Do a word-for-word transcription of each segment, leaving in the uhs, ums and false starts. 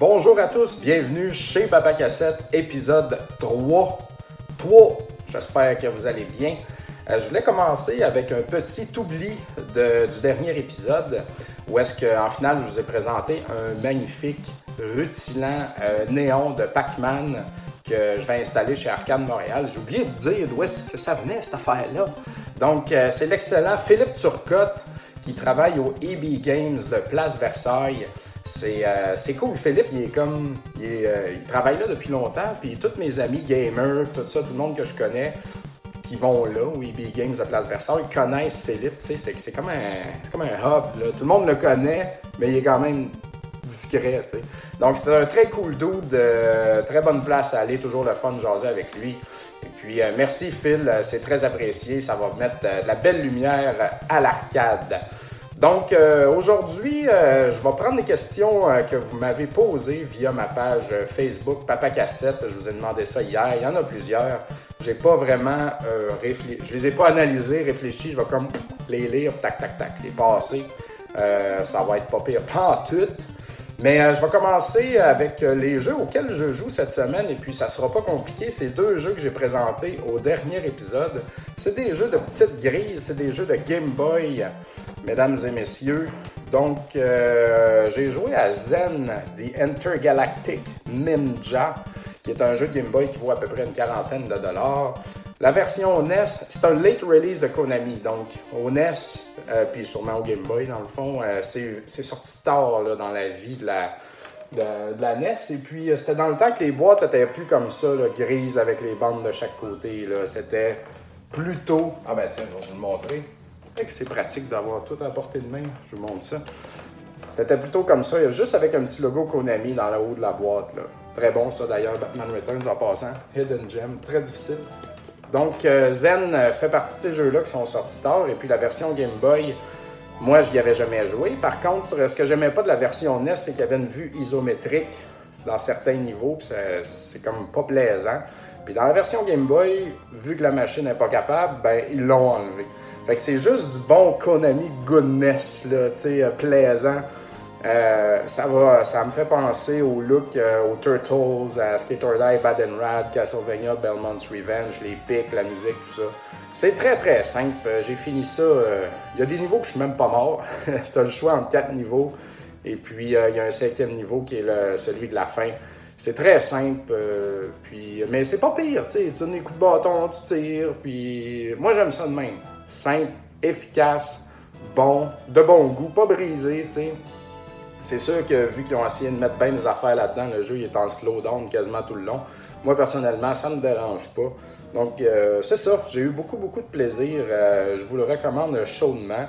Bonjour à tous, bienvenue chez Papa Cassette, épisode trois. trois. J'espère que vous allez bien. Euh, je voulais commencer avec un petit oubli de, du dernier épisode où est-ce qu'en finale, je vous ai présenté un magnifique, rutilant euh, néon de Pac-Man que je vais installer chez Arcane Montréal. J'ai oublié de dire d'où est-ce que ça venait, cette affaire-là. Donc, euh, c'est l'excellent Philippe Turcotte qui travaille au E B Games de Place Versailles. C'est, euh, c'est cool, Philippe, il est comme, il, est, euh, il travaille là depuis longtemps, puis tous mes amis gamers, tout ça, tout le monde que je connais, qui vont là, au E B Games de Place Versailles, connaissent Philippe, tu sais, c'est, c'est, comme un, c'est comme un hub, là. Tout le monde le connaît, mais il est quand même discret, tu sais. Donc c'est un très cool dude, euh, très bonne place à aller, toujours le fun de jaser avec lui. Et puis euh, merci Phil, c'est très apprécié, ça va mettre euh, de la belle lumière à l'arcade. Donc, euh, aujourd'hui, euh, je vais prendre des questions euh, que vous m'avez posées via ma page Facebook Papa Cassette. Je vous ai demandé ça hier. Il y en a plusieurs. J'ai pas vraiment euh, réfléchi. Je les ai pas analysées, réfléchies. Je vais comme les lire, tac, tac, tac, les passer. Euh, ça va être pas pire, pas en tout. Mais euh, je vais commencer avec les jeux auxquels je joue cette semaine. Et puis, ça sera pas compliqué. C'est deux jeux que j'ai présentés au dernier épisode. C'est des jeux de petites grises. C'est des jeux de Game Boy. Mesdames et messieurs, donc euh, j'ai joué à Zen, The Intergalactic Ninja, qui est un jeu de Game Boy qui vaut à peu près une quarantaine de dollars. La version N E S, c'est un late release de Konami, donc au N E S, euh, puis sûrement au Game Boy dans le fond, euh, c'est, c'est sorti tard là, dans la vie de la, de, de la N E S. Et puis euh, c'était dans le temps que les boîtes n'étaient plus comme ça, là, grises avec les bandes de chaque côté. Là. C'était plutôt... Ah ben tiens, je vais vous le montrer. Que c'est pratique d'avoir tout à portée de main. Je vous montre ça. C'était plutôt comme ça, juste avec un petit logo Konami dans le haut de la boîte. Là. Très bon ça d'ailleurs, Batman Returns en passant. Hidden Gem, très difficile. Donc euh, Zen fait partie de ces jeux-là qui sont sortis tard. Et puis la version Game Boy, moi je n'y avais jamais joué. Par contre, ce que j'aimais pas de la version N E S, c'est qu'il y avait une vue isométrique dans certains niveaux. Puis c'est, c'est comme pas plaisant. Puis dans la version Game Boy, vu que la machine n'est pas capable, ben ils l'ont enlevé. Fait que c'est juste du bon Konami goodness, là, tu sais, euh, plaisant. Euh, ça va, ça me fait penser au look, euh, aux Turtles, à Skate or Die, Bad and Rad, Castlevania, Belmont's Revenge, les pics, la musique, tout ça. C'est très très simple. J'ai fini ça. Euh... Il y a des niveaux que je suis même pas mort. T'as le choix entre quatre niveaux. Et puis euh, il y a un cinquième niveau qui est le, celui de la fin. C'est très simple, euh, puis, mais c'est pas pire, tu sais. Tu donnes des coups de bâton, tu tires, puis moi j'aime ça de même. Simple, efficace, bon, de bon goût, pas brisé, tu sais. C'est sûr que vu qu'ils ont essayé de mettre bien des affaires là-dedans, le jeu il est en slowdown quasiment tout le long. Moi, personnellement, ça ne me dérange pas. Donc, euh, c'est ça. J'ai eu beaucoup, beaucoup de plaisir. Euh, je vous le recommande chaudement.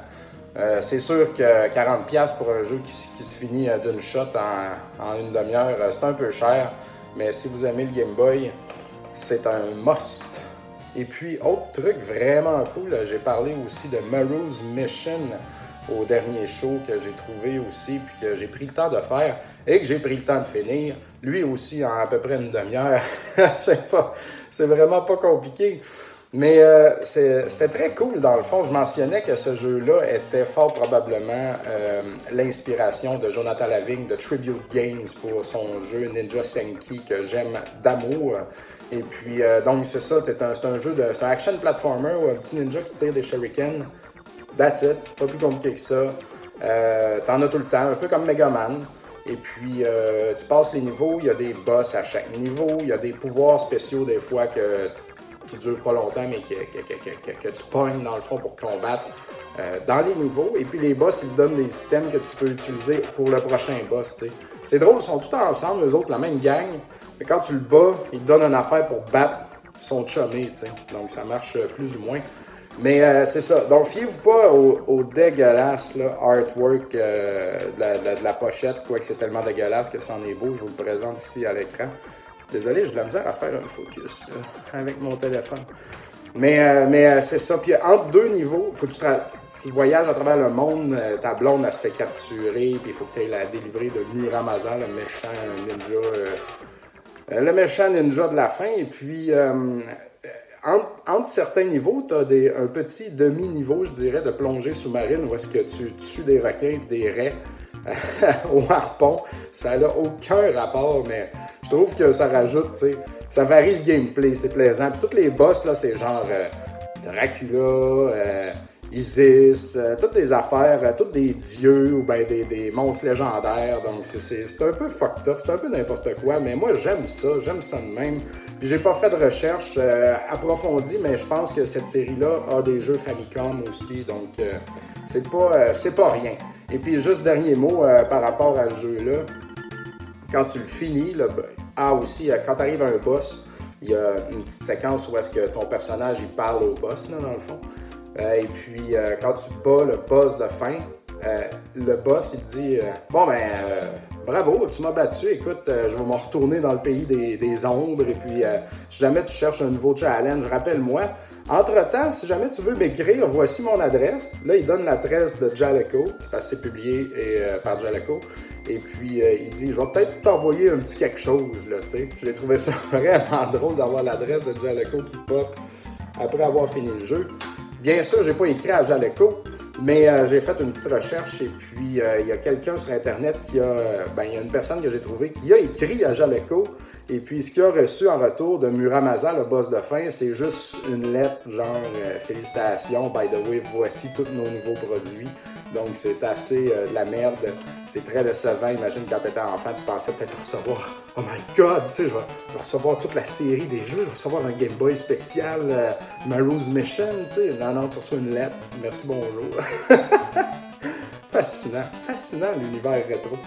Euh, c'est sûr que quarante dollars pour un jeu qui, qui se finit d'une shot en, en une demi-heure, c'est un peu cher. Mais si vous aimez le Game Boy, c'est un must. Et puis, autre truc vraiment cool, j'ai parlé aussi de Maru's Mission au dernier show que j'ai trouvé aussi, puis que j'ai pris le temps de faire et que j'ai pris le temps de finir. Lui aussi, en à peu près une demi-heure. c'est, pas, c'est vraiment pas compliqué. Mais euh, c'est, c'était très cool dans le fond. Je mentionnais que ce jeu-là était fort probablement euh, l'inspiration de Jonathan Lavigne de Tribute Games pour son jeu Ninja Senki que j'aime d'amour. Et puis, euh, donc, c'est ça, c'est un, c'est un jeu de. C'est un action platformer où un petit ninja qui tire des shurikens. That's it. Pas plus compliqué que ça. Euh, t'en as tout le temps, un peu comme Mega Man. Et puis, euh, tu passes les niveaux, il y a des boss à chaque niveau, il y a des pouvoirs spéciaux des fois que, qui durent pas longtemps, mais que, que, que, que, que tu pognes dans le fond pour combattre euh, dans les niveaux. Et puis, les boss, ils te donnent des items que tu peux utiliser pour le prochain boss, tu sais. C'est drôle, ils sont tous ensemble, eux autres, la même gang. Mais quand tu le bats, il te donne une affaire pour battre son chumé, tu sais. Donc ça marche plus ou moins. Mais euh, c'est ça. Donc fiez-vous pas au, au dégueulasse là, artwork euh, de, la, de, la, de la pochette, quoique c'est tellement dégueulasse que c'en est beau. Je vous le présente ici à l'écran. Désolé, j'ai de la misère à faire un focus là, avec mon téléphone. Mais, euh, mais euh, c'est ça. Puis entre deux niveaux, faut que tu, tra- tu voyages à travers le monde. Euh, ta blonde, elle se fait capturer, puis il faut que tu ailles la délivrer de Muramaza, le méchant ninja. Euh, Le méchant ninja de la fin, et puis euh, entre, entre certains niveaux, tu as un petit demi-niveau, je dirais, de plongée sous-marine où est-ce que tu tues des requins et des raies. au harpon. Ça n'a aucun rapport, mais je trouve que ça rajoute, tu sais, ça varie le gameplay, c'est plaisant. Puis tous les boss, là, c'est genre euh, Dracula, euh, Isis, euh, toutes des affaires, euh, toutes des dieux ou ben des, des monstres légendaires. Donc c'est, c'est, c'est un peu fucked up, c'est un peu n'importe quoi, mais moi j'aime ça, j'aime ça de même. Puis j'ai pas fait de recherche euh, approfondie, mais je pense que cette série-là a des jeux Famicom aussi, donc euh, c'est pas euh, c'est pas rien. Et puis juste dernier mot euh, par rapport à ce jeu-là, quand tu le finis, là, ah aussi, euh, quand t'arrives à un boss, il y a une petite séquence où est-ce que ton personnage il parle au boss, là, dans le fond. Euh, et puis, euh, quand tu bats le boss de fin, euh, le boss, il te dit euh, « Bon, ben, euh, bravo, tu m'as battu. Écoute, euh, je vais me retourner dans le pays des, des ombres. Et puis, euh, si jamais tu cherches un nouveau challenge, rappelle-moi. Entre-temps, si jamais tu veux m'écrire, voici mon adresse. » Là, il donne l'adresse de Jaleco. C'est parce que c'est publié et, euh, par Jaleco. Et puis, euh, il dit « Je vais peut-être t'envoyer un petit quelque chose. » là, tu sais. J'ai trouvé ça vraiment drôle d'avoir l'adresse de Jaleco qui pop après avoir fini le jeu. Bien sûr, j'ai pas écrit à Jaleco, mais euh, j'ai fait une petite recherche et puis il euh, y a quelqu'un sur Internet qui a... Euh, ben, il y a une personne que j'ai trouvée qui a écrit à Jaleco et puis ce qu'il a reçu en retour de Muramaza, le boss de fin, c'est juste une lettre genre euh, « Félicitations, by the way, voici tous nos nouveaux produits ». Donc c'est assez euh, de la merde, c'est très décevant. Imagine quand t'étais enfant, tu pensais peut-être recevoir « Oh my God, tu sais, je vais, je vais recevoir toute la série des jeux, je vais recevoir un Game Boy spécial, euh, Maru's Mission, tu sais. » Non, non, tu reçois une lettre, merci, bonjour. Fascinant, fascinant l'univers rétro.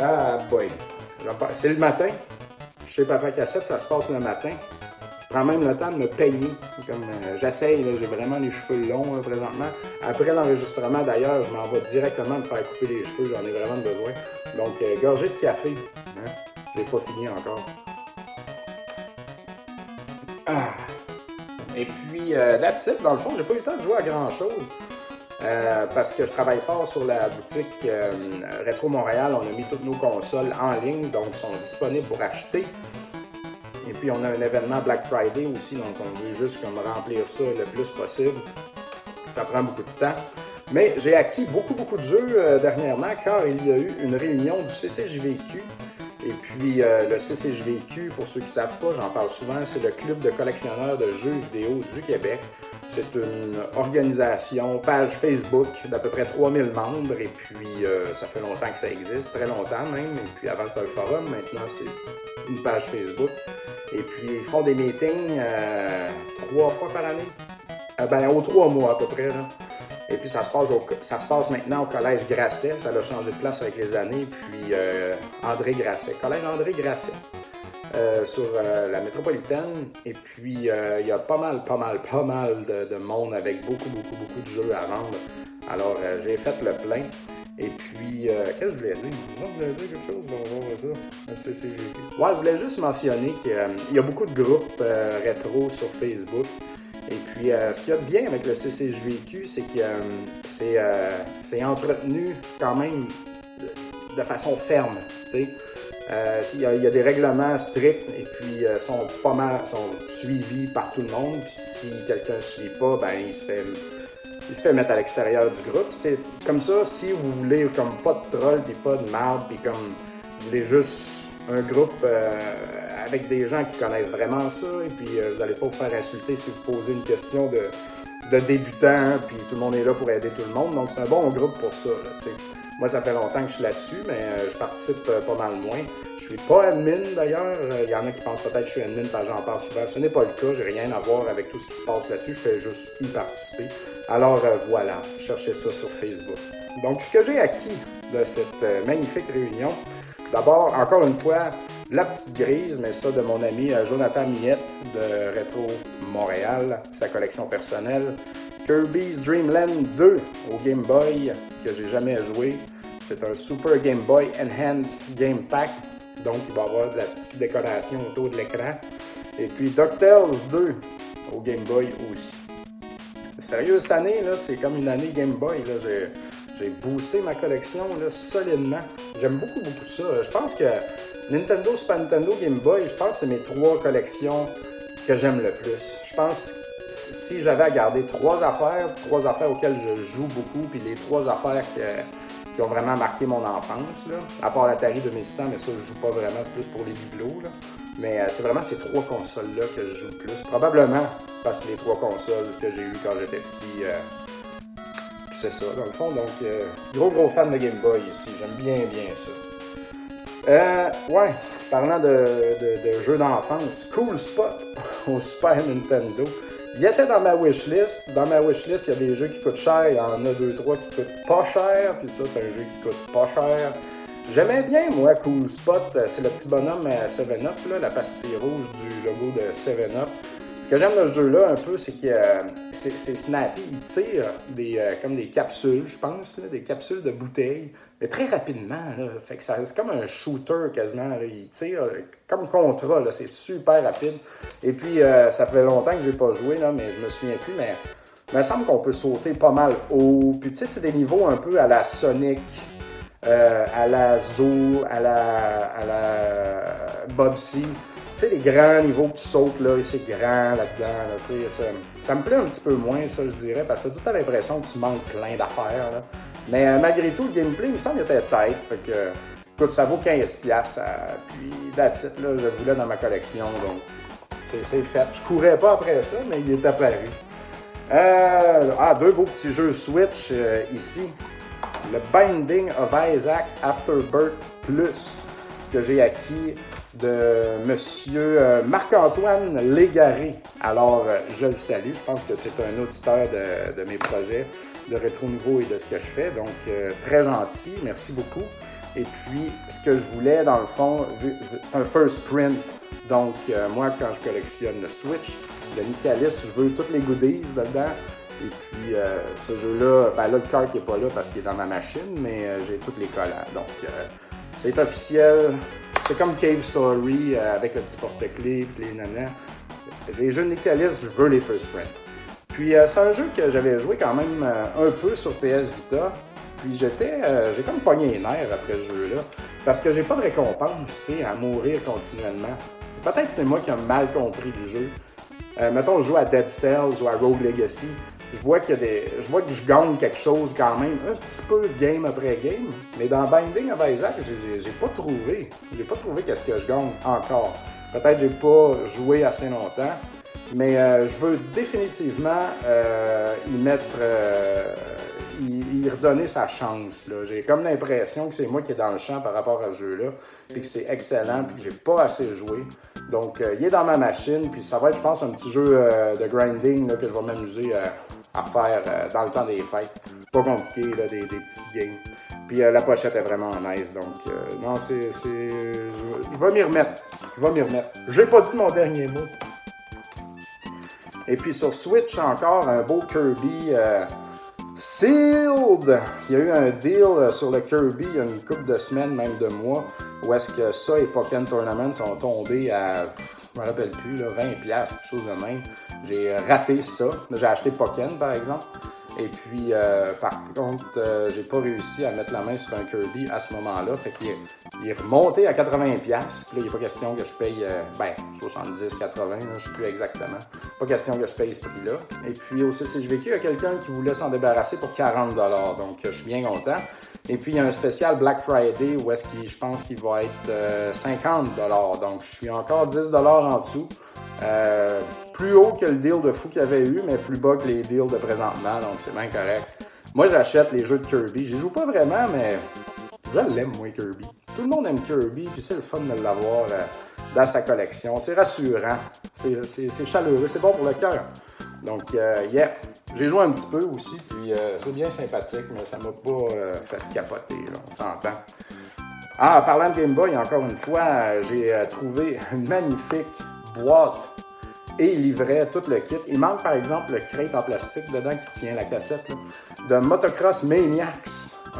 Ah boy, c'est le matin, chez Papa Cassette, ça se passe le matin. Je prends même le temps de me peigner. Comme euh, j'essaye, là, j'ai vraiment les cheveux longs là, présentement. Après l'enregistrement, d'ailleurs, je m'en vais directement me faire couper les cheveux. J'en ai vraiment besoin. Donc, euh, gorgée de café. Hein? Je l'ai pas fini encore. Ah. Et puis, euh, that's it. Dans le fond, j'ai pas eu le temps de jouer à grand-chose. Euh, parce que je travaille fort sur la boutique euh, Rétro Montréal. On a mis toutes nos consoles en ligne. Donc, elles sont disponibles pour acheter. Et puis, on a un événement Black Friday aussi, donc on veut juste comme remplir ça le plus possible. Ça prend beaucoup de temps. Mais j'ai acquis beaucoup, beaucoup de jeux euh, dernièrement, car il y a eu une réunion du C C J V Q. Et puis, euh, le C C J V Q, pour ceux qui ne savent pas, j'en parle souvent, c'est le Club de collectionneurs de jeux vidéo du Québec. C'est une organisation, page Facebook d'à peu près trois mille membres. Et puis, euh, ça fait longtemps que ça existe, très longtemps même. Et puis, avant, c'était un forum. Maintenant, c'est une page Facebook. Et puis, ils font des meetings euh, trois fois par année. Euh, ben, aux trois mois à peu près, là. Et puis, ça se passe, au, ça se passe maintenant au Collège Grasset. Ça a changé de place avec les années. Puis, euh, André Grasset. Collège André Grasset. Euh, sur euh, la métropolitaine. Et puis, il euh, y a pas mal, pas mal, pas mal de, de monde avec beaucoup, beaucoup, beaucoup de jeux à vendre. Alors, euh, j'ai fait le plein. Et puis, euh, qu'est-ce que je voulais dire? Je voulais dire quelque chose, on va voir ça. C'est, c'est... Ouais, je voulais juste mentionner qu'il euh, y a beaucoup de groupes euh, rétro sur Facebook. Et puis, euh, ce qu'il y a de bien avec le C C J V Q, c'est que euh, c'est, euh, c'est entretenu quand même de façon ferme, tu sais. Euh, il, y a, il y a des règlements stricts et puis euh, sont pas mal, sont suivis par tout le monde. Puis si quelqu'un ne suit pas, ben il se fait, il se fait mettre à l'extérieur du groupe. C'est comme ça. Si vous voulez comme pas de troll, puis pas de marde, puis comme vous voulez juste un groupe euh, avec des gens qui connaissent vraiment ça, et puis euh, vous allez pas vous faire insulter si vous posez une question de, de débutant, hein, puis tout le monde est là pour aider tout le monde. Donc c'est un bon groupe pour ça, là, tu sais. Moi, ça fait longtemps que je suis là-dessus, mais je participe pas mal moins. Je suis pas admin, d'ailleurs. Il y en a qui pensent peut-être que je suis admin parce que j'en parle souvent. Ce n'est pas le cas. J'ai rien à voir avec tout ce qui se passe là-dessus. Je fais juste y participer. Alors, euh, voilà. Cherchez ça sur Facebook. Donc, ce que j'ai acquis de cette magnifique réunion, d'abord, encore une fois, de la petite grise, mais ça de mon ami Jonathan Millette de Rétro Montréal, sa collection personnelle. Kirby's Dream Land deux au Game Boy, que j'ai jamais joué. C'est un Super Game Boy Enhanced Game Pack, donc il va y avoir de la petite décoration autour de l'écran. Et puis DuckTales deux au Game Boy aussi. Sérieux, cette année, là, c'est comme une année Game Boy. Là, j'ai, j'ai boosté ma collection là, solidement. J'aime beaucoup, beaucoup ça. Je pense que Nintendo, Super Nintendo, Game Boy, je pense que c'est mes trois collections que j'aime le plus. Je pense que si j'avais à garder trois affaires, trois affaires auxquelles je joue beaucoup, puis les trois affaires que, qui ont vraiment marqué mon enfance, là. À part l'Atari vingt-six cents, mais ça, je joue pas vraiment, c'est plus pour les bibelots, là. Mais euh, c'est vraiment ces trois consoles-là que je joue le plus. Probablement parce que les trois consoles que j'ai eues quand j'étais petit, euh, c'est ça, dans le fond. Donc, euh, gros, gros fan de Game Boy ici. J'aime bien, bien ça. Euh, ouais, parlant de, de, de jeux d'enfance, Cool Spot au Super Nintendo. Il était dans ma wishlist. Dans ma wishlist, il y a des jeux qui coûtent cher. Il y en a deux, trois qui coûtent pas cher. Puis ça, c'est un jeu qui coûte pas cher. J'aimais bien, moi, Cool Spot. C'est le petit bonhomme à Seven Up, là, la pastille rouge du logo de Seven Up. Ce que j'aime de ce jeu-là, un peu, c'est que euh, c'est, c'est snappy. Il tire des, euh, comme des capsules, je pense, là, des capsules de bouteilles, mais très rapidement. Là, fait que ça, c'est comme un shooter, quasiment. Là, il tire comme Contra. Là, c'est super rapide. Et puis, euh, ça fait longtemps que je n'ai pas joué, là, mais je me souviens plus, mais il me semble qu'on peut sauter pas mal haut. Puis, tu sais, c'est des niveaux un peu à la Sonic... Euh, à la Zoo, à la, à la Bobsy. Tu sais, les grands niveaux que tu sautes, là, et c'est grand là-dedans, là, tu sais, ça, ça me plaît un petit peu moins, ça, je dirais, parce que t'as tout à l'impression que tu manques plein d'affaires, là. Mais euh, malgré tout, le gameplay, il me semble qu'il était tight, fait que, écoute, ça vaut quinze piastres, puis that's it, là, je le voulais dans ma collection, donc c'est, c'est fait. Je courais pas après ça, mais il est apparu. Euh, ah, deux beaux petits jeux Switch, euh, ici. Le Binding of Isaac Afterbirth Plus, que j'ai acquis de monsieur Marc-Antoine Légaré. Alors, je le salue. Je pense que c'est un auditeur de, de mes projets de Rétro Nouveau et de ce que je fais. Donc, euh, très gentil. Merci beaucoup. Et puis, ce que je voulais, dans le fond, c'est un first print. Donc, euh, moi, quand je collectionne le Switch, le Nicalis, je veux toutes les goodies dedans. Et puis, euh, ce jeu-là, ben là, le cart n'est pas là parce qu'il est dans ma machine, mais euh, j'ai tous les collants. Donc, euh, c'est officiel. C'est comme Cave Story euh, avec le petit porte-clés et les nanas. Les jeux Nicalis, je veux les first print. Puis, euh, c'est un jeu que j'avais joué quand même euh, un peu sur P S Vita. Puis, j'étais, euh, j'ai comme pogné les nerfs après ce jeu-là parce que j'ai pas de récompense, tu sais, à mourir continuellement. Peut-être que c'est moi qui ai mal compris le jeu. Euh, mettons, je joue à Dead Cells ou à Rogue Legacy. Je vois qu'il y a des... je vois que je gagne quelque chose quand même, un petit peu game après game, mais dans Binding of Isaac, j'ai, j'ai pas trouvé. J'ai pas trouvé qu'est-ce que je gagne encore. Peut-être que j'ai pas joué assez longtemps, mais euh, je veux définitivement euh, y mettre... Euh, y, y redonner sa chance, là. J'ai comme l'impression que c'est moi qui est dans le champ par rapport à ce jeu-là, puis que c'est excellent, puis que j'ai pas assez joué. Donc, euh, il est dans ma machine, puis ça va être, je pense, un petit jeu euh, de grinding là, que je vais m'amuser euh, à faire euh, dans le temps des fêtes. Pas compliqué, là, des, des petites games. Puis euh, la pochette est vraiment nice, donc euh, non, c'est... c'est... Je, je vais m'y remettre. Je vais m'y remettre. J'ai pas dit mon dernier mot. Et puis sur Switch, encore un beau Kirby euh, Sealed! Il y a eu un deal sur le Kirby il y a une couple de semaines, même de mois, où est-ce que ça et Pokémon Tournament sont tombés à, je me rappelle plus, là, vingt piastres, quelque chose de même. J'ai raté ça. J'ai acheté Pokémon, par exemple. Et puis, euh, par contre, euh, j'ai pas réussi à mettre la main sur un Kirby à ce moment-là. Fait qu'il est, il est remonté à quatre-vingts piastres. Puis là, il n'est pas question que je paye, euh, ben, soixante-dix, quatre-vingts, je ne sais plus exactement. Pas question que je paye ce prix-là. Et puis, au C C J V Q, il y a quelqu'un qui voulait s'en débarrasser pour quarante dollars. Donc, je suis bien content. Et puis, il y a un spécial Black Friday où est-ce qu'il, je pense qu'il va être euh, cinquante dollars. Donc, je suis encore dix dollars en dessous. Euh, plus haut que le deal de fou qu'il y avait eu, mais plus bas que les deals de présentement, donc c'est bien correct. Moi, j'achète les jeux de Kirby. J'y joue pas vraiment, mais je l'aime, moi, Kirby. Tout le monde aime Kirby, puis c'est le fun de l'avoir euh, dans sa collection. C'est rassurant, c'est, c'est, c'est chaleureux, c'est bon pour le cœur. Donc, euh, yeah, j'ai joué un petit peu aussi, puis euh, c'est bien sympathique, mais ça m'a pas euh, fait capoter, là, on s'entend. Ah, parlant de Game Boy, encore une fois, j'ai euh, trouvé une magnifique boîte et livret, tout le kit. Il manque par exemple le crate en plastique dedans qui tient la cassette là, de Motocross Maniacs,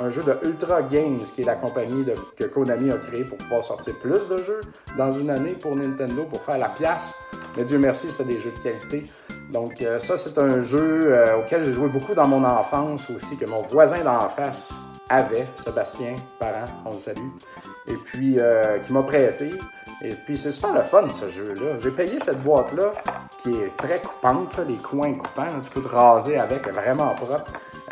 un jeu de Ultra Games qui est la compagnie de, que Konami a créée pour pouvoir sortir plus de jeux dans une année pour Nintendo pour faire la pièce. Mais Dieu merci, c'était des jeux de qualité. Donc euh, ça c'est un jeu euh, auquel j'ai joué beaucoup dans mon enfance aussi, que mon voisin d'en face avait, Sébastien, parent, on le salue, et puis euh, qui m'a prêté. Et puis, c'est super le fun, ce jeu-là. J'ai payé cette boîte-là, qui est très coupante, là, les coins coupants. Là, tu peux te raser avec, vraiment propre.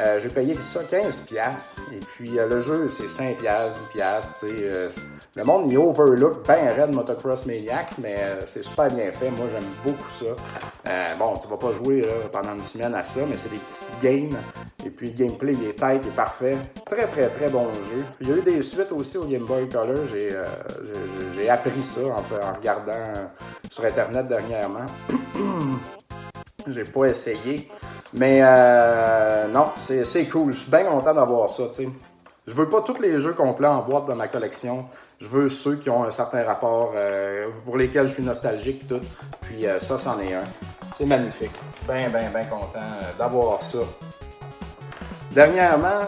Euh, j'ai payé ça quinze dollars. Et puis euh, le jeu, c'est cinq dollars, dix dollars. Euh, le monde y overlook bien raide Motocross Maniacs, mais euh, c'est super bien fait. Moi, j'aime beaucoup ça. Euh, bon, tu vas pas jouer là, pendant une semaine à ça, mais c'est des petites games. Et puis le gameplay, il est tight, il est parfait. Très, très, très bon jeu. Il y a eu des suites aussi au Game Boy Color. J'ai, euh, j'ai, j'ai appris ça en, en regardant sur Internet dernièrement. J'ai pas essayé. Mais euh, non, c'est, c'est cool. Je suis bien content d'avoir ça, tu sais. Je veux pas tous les jeux complets en boîte dans ma collection. Je veux ceux qui ont un certain rapport, euh, pour lesquels je suis nostalgique et tout. Puis euh, ça, c'en est un. C'est magnifique. Bien, bien, bien content d'avoir ça. Dernièrement,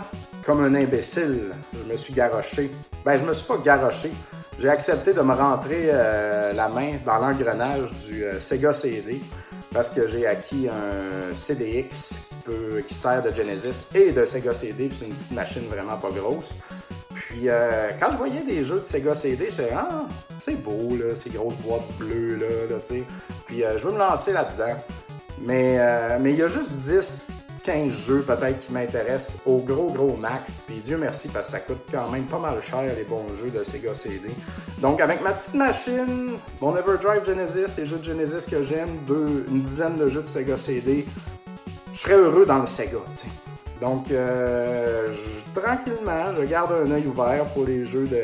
comme un imbécile, je me suis garoché. Ben, je me suis pas garoché. J'ai accepté de me rentrer euh, la main dans l'engrenage du euh, Sega C D. Parce que j'ai acquis un C D X qui, peut, qui sert de Genesis et de Sega C D, puis c'est une petite machine vraiment pas grosse. Puis euh, quand je voyais des jeux de Sega C D, j'étais « Ah, c'est beau, là, ces grosses boîtes bleues, là, là tu sais. » Puis euh, je veux me lancer là-dedans. Mais euh, mais il y a juste dix, quinze jeux peut-être qui m'intéressent au gros, gros max. Puis Dieu merci, parce que ça coûte quand même pas mal cher les bons jeux de Sega C D. Donc avec ma petite machine, mon Everdrive Genesis, les jeux de Genesis que j'aime, deux, une dizaine de jeux de Sega C D, je serais heureux dans le Sega, tu sais. Donc euh, je, tranquillement, je garde un œil ouvert pour les jeux de,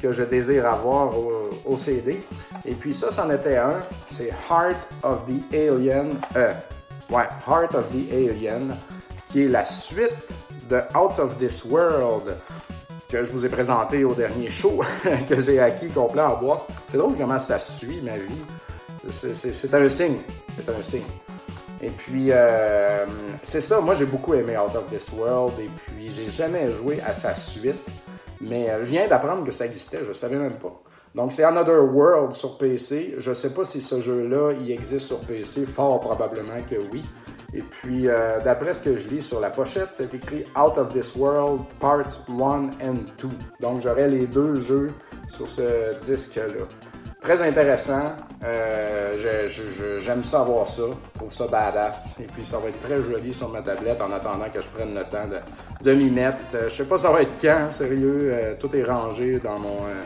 que je désire avoir au, au C D. Et puis ça, c'en était un, c'est Heart of the Alien E. Ouais, Heart of the Alien, qui est la suite de Out of this World, que je vous ai présenté au dernier show, que j'ai acquis complet en boîte. C'est drôle comment ça suit ma vie. C'est, c'est, c'est un signe. C'est un signe. Et puis, euh, c'est ça. Moi, j'ai beaucoup aimé Out of this World, et puis j'ai jamais joué à sa suite. Mais je viens d'apprendre que ça existait, je savais même pas. Donc, c'est Another World sur P C. Je ne sais pas si ce jeu-là, il existe sur P C. Fort probablement que oui. Et puis, euh, d'après ce que je lis sur la pochette, c'est écrit « Out of this World, Parts one and two ». Donc, j'aurai les deux jeux sur ce disque-là. Très intéressant. Euh, je, je, je, j'aime ça avoir ça. Je trouve ça badass. Et puis, ça va être très joli sur ma tablette en attendant que je prenne le temps de, de m'y mettre. Euh, je ne sais pas ça va être quand, sérieux. Euh, tout est rangé dans mon... Euh,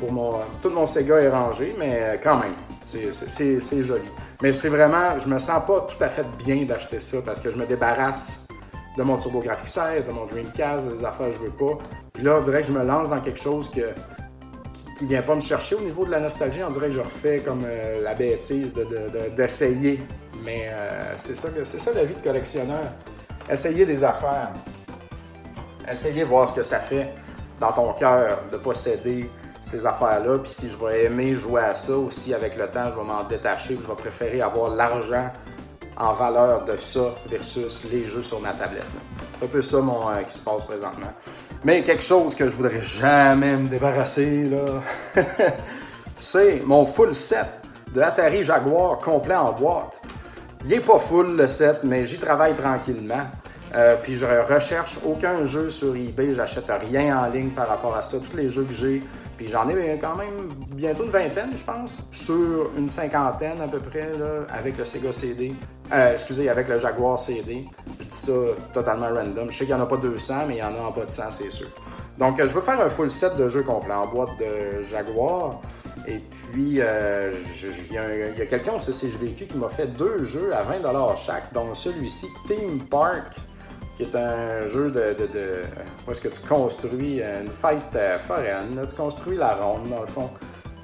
Pour mon, tout mon Sega est rangé, mais quand même, c'est, c'est, c'est, c'est joli. Mais c'est vraiment, je me sens pas tout à fait bien d'acheter ça parce que je me débarrasse de mon TurboGrafx seize, de mon Dreamcast, des affaires que je veux pas. Puis là, on dirait que je me lance dans quelque chose que, qui, qui vient pas me chercher au niveau de la nostalgie. On dirait que je refais comme euh, la bêtise de, de, de, d'essayer. Mais euh, c'est, ça que, c'est ça la vie de collectionneur. Essayer des affaires. Essayer voir ce que ça fait dans ton cœur de posséder ces affaires-là, puis si je vais aimer jouer à ça, ou si avec le temps je vais m'en détacher, puis je vais préférer avoir l'argent en valeur de ça versus les jeux sur ma tablette. C'est un peu ça mon, euh, qui se passe présentement. Mais quelque chose que je voudrais jamais me débarrasser, là, c'est mon full set de Atari Jaguar complet en boîte. Il n'est pas full le set, mais j'y travaille tranquillement. Euh, puis je recherche aucun jeu sur eBay, j'achète rien en ligne par rapport à ça. Tous les jeux que j'ai, puis j'en ai quand même bientôt une vingtaine, je pense, sur une cinquantaine à peu près, là, avec le Sega C D. Euh, excusez, avec le Jaguar C D. Je dis ça totalement random. Je sais qu'il n'y en a pas deux cents, mais il y en a en bas de cent, c'est sûr. Donc, euh, je veux faire un full set de jeux complets en boîte de Jaguar. Et puis, euh, il y a, a quelqu'un au C C J V Q qui m'a fait deux jeux à vingt dollars chaque, dont celui-ci, Theme Park, qui est un jeu de, de, de où est-ce que tu construis une fête foraine, tu construis la ronde dans le fond.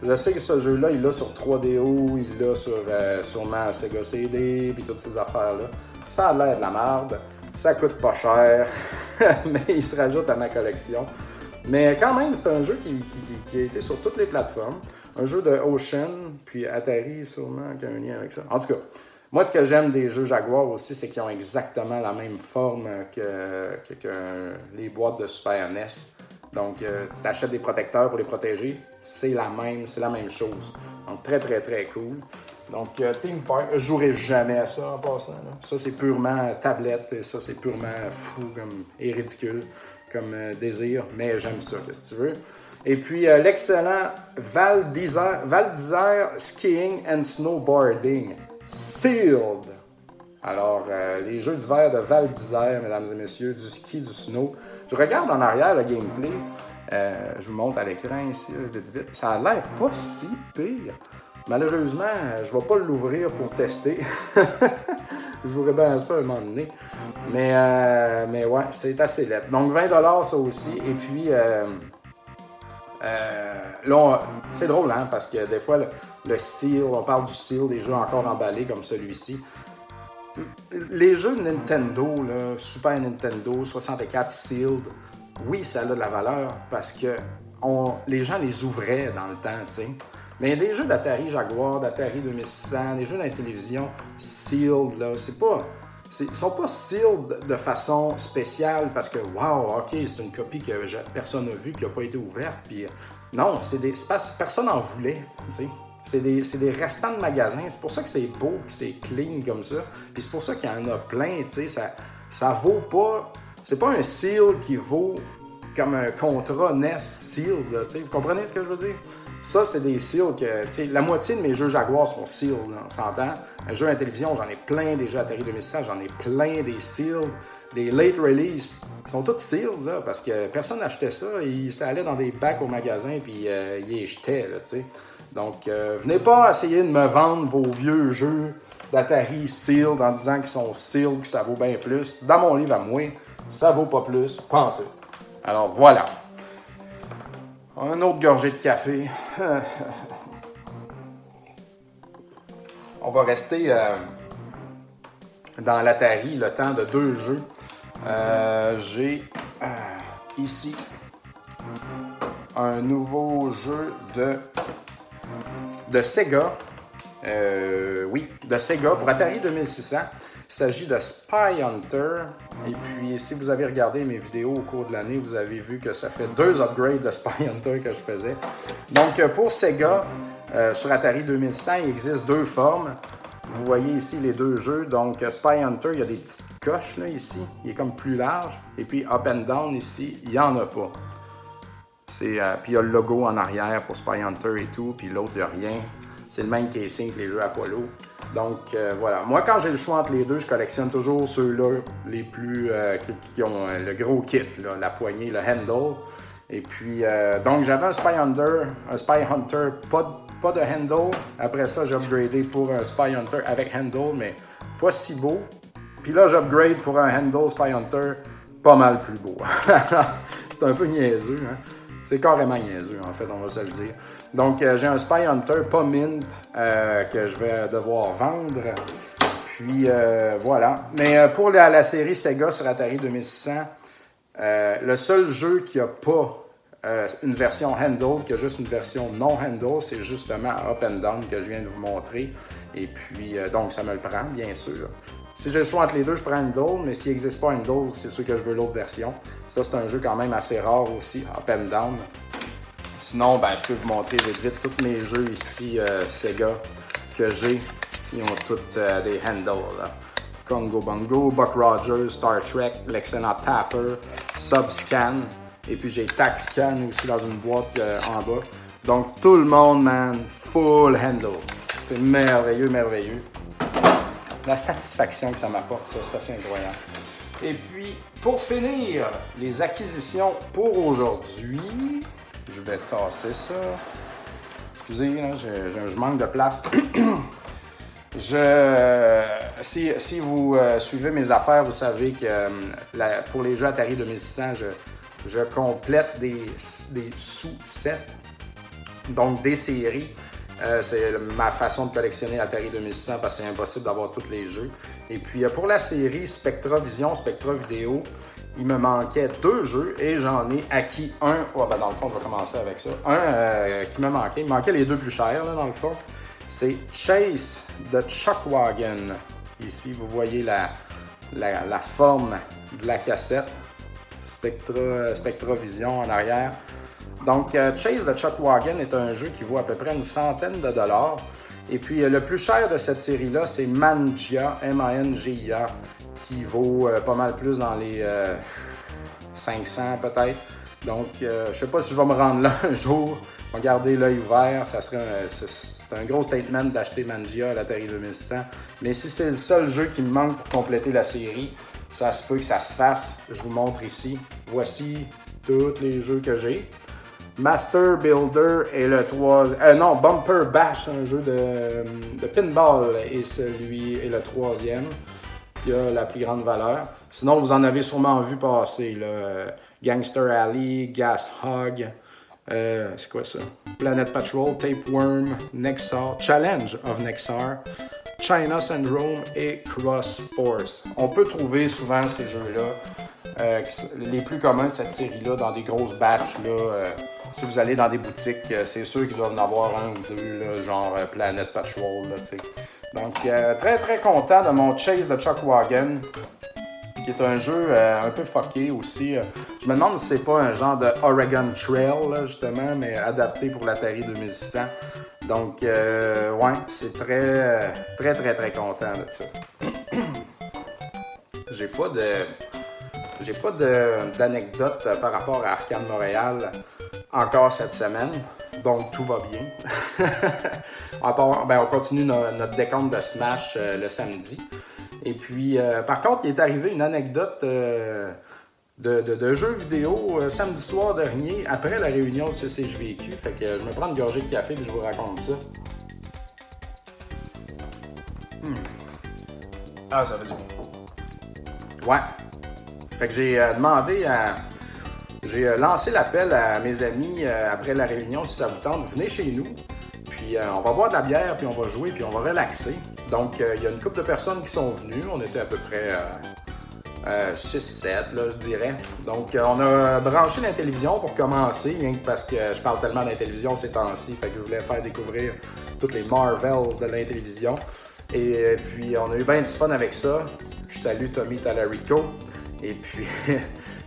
Je sais que ce jeu-là, il l'a sur trois D O, il l'a sur euh, sûrement Sega C D, puis toutes ces affaires-là. Ça a l'air de la merde, ça coûte pas cher, mais il se rajoute à ma collection. Mais quand même, c'est un jeu qui, qui, qui a été sur toutes les plateformes. Un jeu de Ocean, puis Atari sûrement, qui a un lien avec ça. En tout cas, moi, ce que j'aime des jeux Jaguar aussi, c'est qu'ils ont exactement la même forme que, que, que les boîtes de Super N E S. Donc, euh, tu t'achètes des protecteurs pour les protéger, c'est la même, c'est la même chose. Donc, très, très, très cool. Donc, euh, Theme Park, je jouerai jamais à ça en passant. Là. Ça, c'est purement tablette, et ça, c'est purement fou comme, et ridicule comme euh, désir. Mais j'aime ça, qu'est-ce que tu veux. Et puis, euh, l'excellent Val d'Isère Skiing and Snowboarding. Sealed! Alors, euh, les jeux d'hiver de Val d'Isère, mesdames et messieurs, du ski, du snow. Je regarde en arrière le gameplay. Euh, je vous montre à l'écran ici, vite, vite. Ça a l'air pas si pire. Malheureusement, je vais pas l'ouvrir pour tester. Je jouerais bien à ça à un moment donné. Mais, euh, mais ouais, c'est assez laid. Donc vingt dollars ça aussi. Et puis, euh, euh, là, on, c'est drôle, hein, parce que des fois, le, le seal, on parle du seal, des jeux encore emballés comme celui-ci. Les jeux Nintendo, là, Super Nintendo, soixante-quatre, Sealed, oui, ça a de la valeur parce que on, les gens les ouvraient dans le temps, tu sais. Mais des jeux d'Atari Jaguar, d'Atari vingt-six cents, des jeux dans la télévision, Sealed, là, c'est pas... C'est, ils sont pas sealed de façon spéciale parce que, wow, OK, c'est une copie que personne n'a vue, qui n'a pas été ouverte, puis... Non, c'est des... C'est pas, personne n'en voulait, tu sais. C'est des, c'est des restants de magasins. C'est pour ça que c'est beau, que c'est clean comme ça. Puis c'est pour ça qu'il y en a plein, tu sais. Ça, ça vaut pas... C'est pas un seal qui vaut comme un contrat N E S seal, tu sais. Vous comprenez ce que je veux dire? Ça, c'est des seals que, tu sais, la moitié de mes jeux Jaguar sont seals, là, on s'entend. Un jeu à la télévision, j'en ai plein. Des jeux Atari deux mille six cents, j'en ai plein des seals. Des late release, ils sont tous sealed, là, parce que personne n'achetait ça. Et ça allait dans des bacs au magasin, puis euh, ils les jetaient, là, tu sais. Donc, euh, venez pas essayer de me vendre vos vieux jeux d'Atari sealed en disant qu'ils sont sealed, que ça vaut bien plus. Dans mon livre à moi, ça vaut pas plus, pantoute. Alors, voilà. Un autre gorgée de café. On va rester euh, dans l'Atari le temps de deux jeux. Euh, j'ai euh, ici un nouveau jeu de... de Sega, euh, oui, de Sega pour Atari deux mille six cents. Il s'agit de Spy Hunter. Et puis, si vous avez regardé mes vidéos au cours de l'année, vous avez vu que ça fait deux upgrades de Spy Hunter que je faisais. Donc, pour Sega, euh, sur Atari deux mille cent, il existe deux formes. Vous voyez ici les deux jeux. Donc, Spy Hunter, il y a des petites coches là, ici. Il est comme plus large. Et puis, Up and Down, ici, il n'y en a pas. C'est, euh, puis il y a le logo en arrière pour Spy Hunter et tout, puis l'autre, il n'y a rien. C'est le même casing que les jeux Apollo. Donc euh, voilà. Moi, quand j'ai le choix entre les deux, je collectionne toujours ceux-là, les plus. Euh, qui, qui ont euh, le gros kit, là, la poignée, le handle. Et puis, euh, donc j'avais un Spy Hunter, un Spy Hunter, pas de, pas de handle. Après ça, j'ai upgradé pour un Spy Hunter avec handle, mais pas si beau. Puis là, j'upgrade pour un handle Spy Hunter, pas mal plus beau. C'est un peu niaiseux, hein. C'est carrément niaiseux, en fait, on va se le dire. Donc, euh, j'ai un Spy Hunter, pas mint, euh, que je vais devoir vendre. Puis, euh, voilà. Mais euh, pour la, la série Sega sur Atari deux mille six cents, euh, le seul jeu qui n'a pas euh, une version handle, qui a juste une version non-handle, c'est justement Up and Down que je viens de vous montrer. Et puis, euh, donc, ça me le prend, bien sûr. Si j'ai le choix entre les deux, je prends Handle, mais s'il n'existe pas Handle, c'est sûr que je veux l'autre version. Ça, c'est un jeu quand même assez rare aussi, Up and Down. Sinon, ben, je peux vous montrer vite vite tous mes jeux ici, euh, Sega, que j'ai, qui ont tous euh, des handles. Là. Congo Bongo, Buck Rogers, Star Trek, Lexena Tapper, Subscan, et puis j'ai Taxcan aussi dans une boîte euh, en bas. Donc tout le monde, man, full handle. C'est merveilleux, merveilleux. La satisfaction que ça m'apporte, ça, c'est assez incroyable. Et puis, pour finir, les acquisitions pour aujourd'hui. Je vais tasser ça. Excusez, hein, je, je, je manque de place. je, si, si vous euh, suivez mes affaires, vous savez que euh, la, pour les jeux Atari deux mille six cents, je, je complète des, des sous-sets, donc des séries. Euh, c'est ma façon de collectionner Atari deux mille six cents parce que c'est impossible d'avoir tous les jeux. Et puis euh, pour la série Spectra Vision, Spectra Vidéo, il me manquait deux jeux et j'en ai acquis un. Oh, ben dans le fond, je vais commencer avec ça. Un euh, qui me manquait, il me manquait les deux plus chers là, dans le fond. C'est Chase de Chuckwagon. Ici, vous voyez la, la, la forme de la cassette. Spectra, Spectra Vision en arrière. Donc, Chase de Chuckwagon est un jeu qui vaut à peu près une centaine de dollars. Et puis, le plus cher de cette série-là, c'est Mangia, M A N G I A, qui vaut euh, pas mal plus dans les euh, cinq cents peut-être. Donc, euh, je sais pas si je vais me rendre là un jour. Je vais garder l'œil ouvert. Ça serait, euh, c'est, c'est un gros statement d'acheter Mangia à l'Atari deux mille six cents. Mais si c'est le seul jeu qui me manque pour compléter la série, ça se peut que ça se fasse. Je vous montre ici. Voici tous les jeux que j'ai. Master Builder est le troisième. Euh, non, Bumper Bash, un jeu de, de pinball, et celui est le troisième qui a la plus grande valeur. Sinon, vous en avez sûrement vu passer. Là. Gangster Alley, Gas Hog, euh, c'est quoi ça? Planet Patrol, Tapeworm, Nexar, Challenge of Nexar, China Syndrome et Cross Force. On peut trouver souvent ces jeux-là, euh, les plus communs de cette série-là, dans des grosses batches. Là, euh, si vous allez dans des boutiques, c'est sûr qu'il doit en avoir un ou deux, là, genre euh, Planet Patrol. Là, Donc, euh, très très content de mon Chase de Chuck Wagon, qui est un jeu euh, un peu fucké aussi. Je me demande si c'est pas un genre de Oregon Trail, là, justement, mais adapté pour l'Atari deux mille six cents. Donc, euh, ouais, c'est très, très, très, très content de ça. J'ai pas de... J'ai pas de, d'anecdote par rapport à Arcane Montréal encore cette semaine. Donc, tout va bien. à part, ben, on continue no, notre décompte de Smash euh, le samedi. Et puis, euh, par contre, il est arrivé une anecdote euh, de, de, de jeu vidéo euh, samedi soir dernier, après la réunion de ce C J V Q. Fait que euh, je me prends une gorgée de café et je vous raconte ça. Hmm. Ah, ça va du bon. Ouais. Fait que j'ai euh, demandé à... J'ai euh, lancé l'appel à mes amis euh, après la réunion, si ça vous tente, venez chez nous. Puis euh, on va boire de la bière, puis on va jouer, puis on va relaxer. Donc, il euh, y a une couple de personnes qui sont venues. On était à peu près euh, euh, six sept, là, je dirais. Donc, euh, on a branché la télévision pour commencer, rien que parce que je parle tellement de la télévision ces temps-ci. Fait que je voulais faire découvrir toutes les Marvels de la télévision. Et euh, puis, on a eu bien du fun avec ça. Je salue Tommy Talarico. Et puis,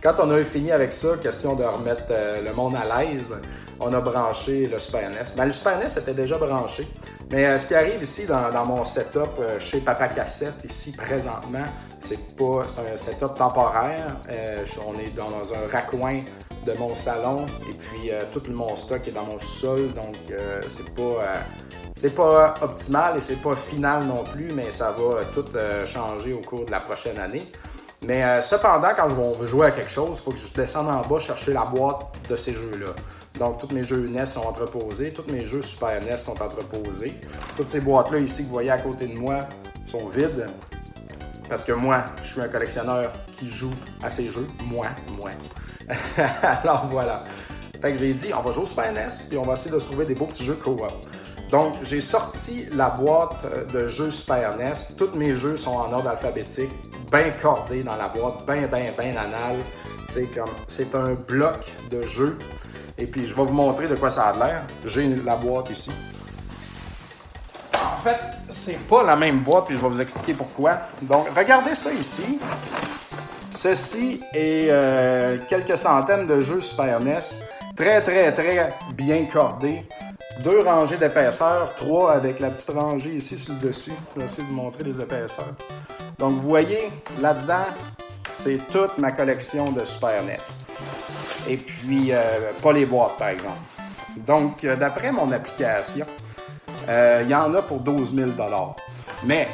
quand on a fini avec ça, question de remettre euh, le monde à l'aise, on a branché le Super N E S. Ben, le Super N E S était déjà branché. Mais euh, ce qui arrive ici dans, dans mon setup euh, chez Papa Cassette, ici présentement, c'est pas c'est un setup temporaire. Euh, on est dans, dans un raccoin de mon salon et puis euh, tout mon stock est dans mon sous-sol. Donc, euh, c'est pas... Euh, C'est pas optimal et c'est pas final non plus, mais ça va tout euh, changer au cours de la prochaine année. Mais euh, cependant, quand on veut jouer à quelque chose, il faut que je descende en bas chercher la boîte de ces jeux-là. Donc, tous mes jeux N E S sont entreposés, tous mes jeux Super N E S sont entreposés. Toutes ces boîtes-là ici que vous voyez à côté de moi sont vides. Parce que moi, je suis un collectionneur qui joue à ces jeux. Moi, moi. Alors voilà. Fait que j'ai dit, on va jouer au Super N E S puis on va essayer de se trouver des beaux petits jeux co-op. Donc, j'ai sorti la boîte de jeux Super N E S. Tous mes jeux sont en ordre alphabétique, bien cordés dans la boîte, bien, bien, bien anal. C'est comme, c'est un bloc de jeux. Et puis, je vais vous montrer de quoi ça a l'air. J'ai la boîte ici. En fait, c'est pas la même boîte, puis je vais vous expliquer pourquoi. Donc, regardez ça ici. Ceci est euh, quelques centaines de jeux Super N E S. Très, très, très bien cordés. Deux rangées d'épaisseur, trois avec la petite rangée ici sur le dessus. Je vais essayer de vous montrer les épaisseurs. Donc, vous voyez, là-dedans, c'est toute ma collection de Super N E S. Et puis, euh, pas les boîtes, par exemple. Donc, euh, d'après mon application, euh, il y en a pour douze mille dollars. Mais,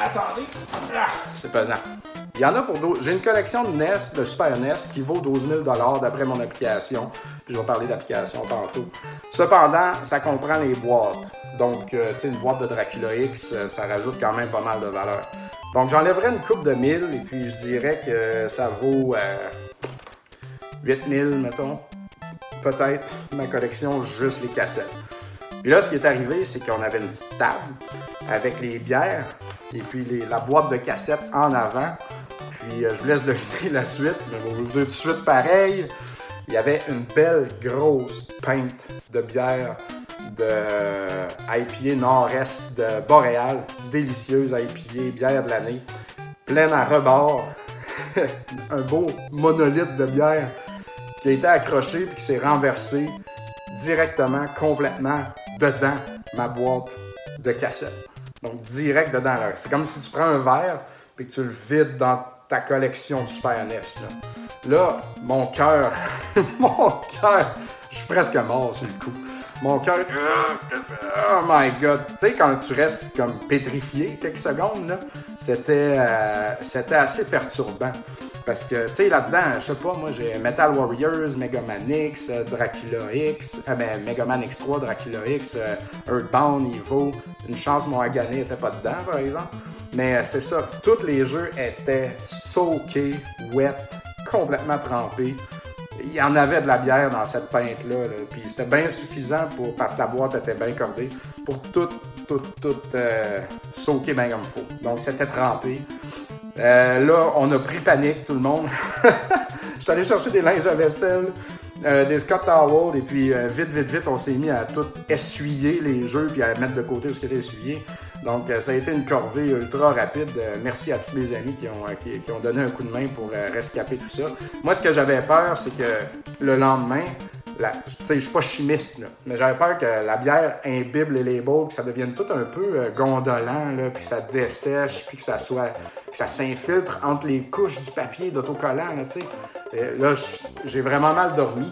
attendez, ah, c'est pesant. Il y en a pour douze... J'ai une collection de N E S, de Super N E S, qui vaut douze mille dollars d'après mon application. Puis je vais parler d'application tantôt. Cependant, ça comprend les boîtes. Donc, euh, tu sais, une boîte de Dracula X, euh, ça rajoute quand même pas mal de valeur. Donc, j'enlèverais une coupe de mille et puis je dirais que ça vaut euh, huit mille, mettons. Peut-être ma collection, juste les cassettes. Puis là, ce qui est arrivé, c'est qu'on avait une petite table avec les bières et puis les, la boîte de cassettes en avant. Puis, euh, je vous laisse deviner la suite, mais je vais vous le dire tout de suite pareil. Il y avait une belle grosse pinte de bière de I P A nord-est de Boréal. Délicieuse I P A, bière de l'année, pleine à rebord. Un beau monolithe de bière qui a été accroché puis qui s'est renversé directement, complètement, dedans ma boîte de cassette. Donc, direct dedans. Là. C'est comme si tu prends un verre et que tu le vides dans ta collection de Super N E S. Là, là mon cœur, mon cœur, je suis presque mort sur le coup. Mon cœur, oh my god! Tu sais, quand tu restes comme pétrifié quelques secondes, là, c'était, euh, c'était assez perturbant. Parce que, tu sais, là-dedans, je sais pas, moi, j'ai Metal Warriors, Mega Man X, Dracula X, euh, ben, Mega Man X trois, Dracula X, euh, Earthbound, Evo. Une chance, mon Hagane n'était pas dedans, par exemple. Mais c'est ça, tous les jeux étaient soakés, wet, complètement trempés. Il y en avait de la bière dans cette pinte-là, là. Puis c'était bien suffisant, pour parce que la boîte était bien cordée, pour tout, tout, tout euh, soaker bien comme il faut. Donc, c'était trempé. Euh, là, on a pris panique, tout le monde. Je suis allé chercher des linges à vaisselle, euh, des Scott Towels, et puis euh, vite, vite, vite, on s'est mis à tout essuyer les jeux, puis à mettre de côté ce qui était essuyé. Donc, euh, ça a été une corvée ultra rapide. Euh, merci à tous les amis qui ont, euh, qui, qui ont donné un coup de main pour euh, rescaper tout ça. Moi, ce que j'avais peur, c'est que le lendemain, tu sais, je suis pas chimiste, là, mais j'avais peur que la bière imbibe les labels, que ça devienne tout un peu euh, gondolant, là, puis que ça dessèche, puis que ça soit, que ça s'infiltre entre les couches du papier d'autocollant, là, tu sais. Là, j'ai vraiment mal dormi.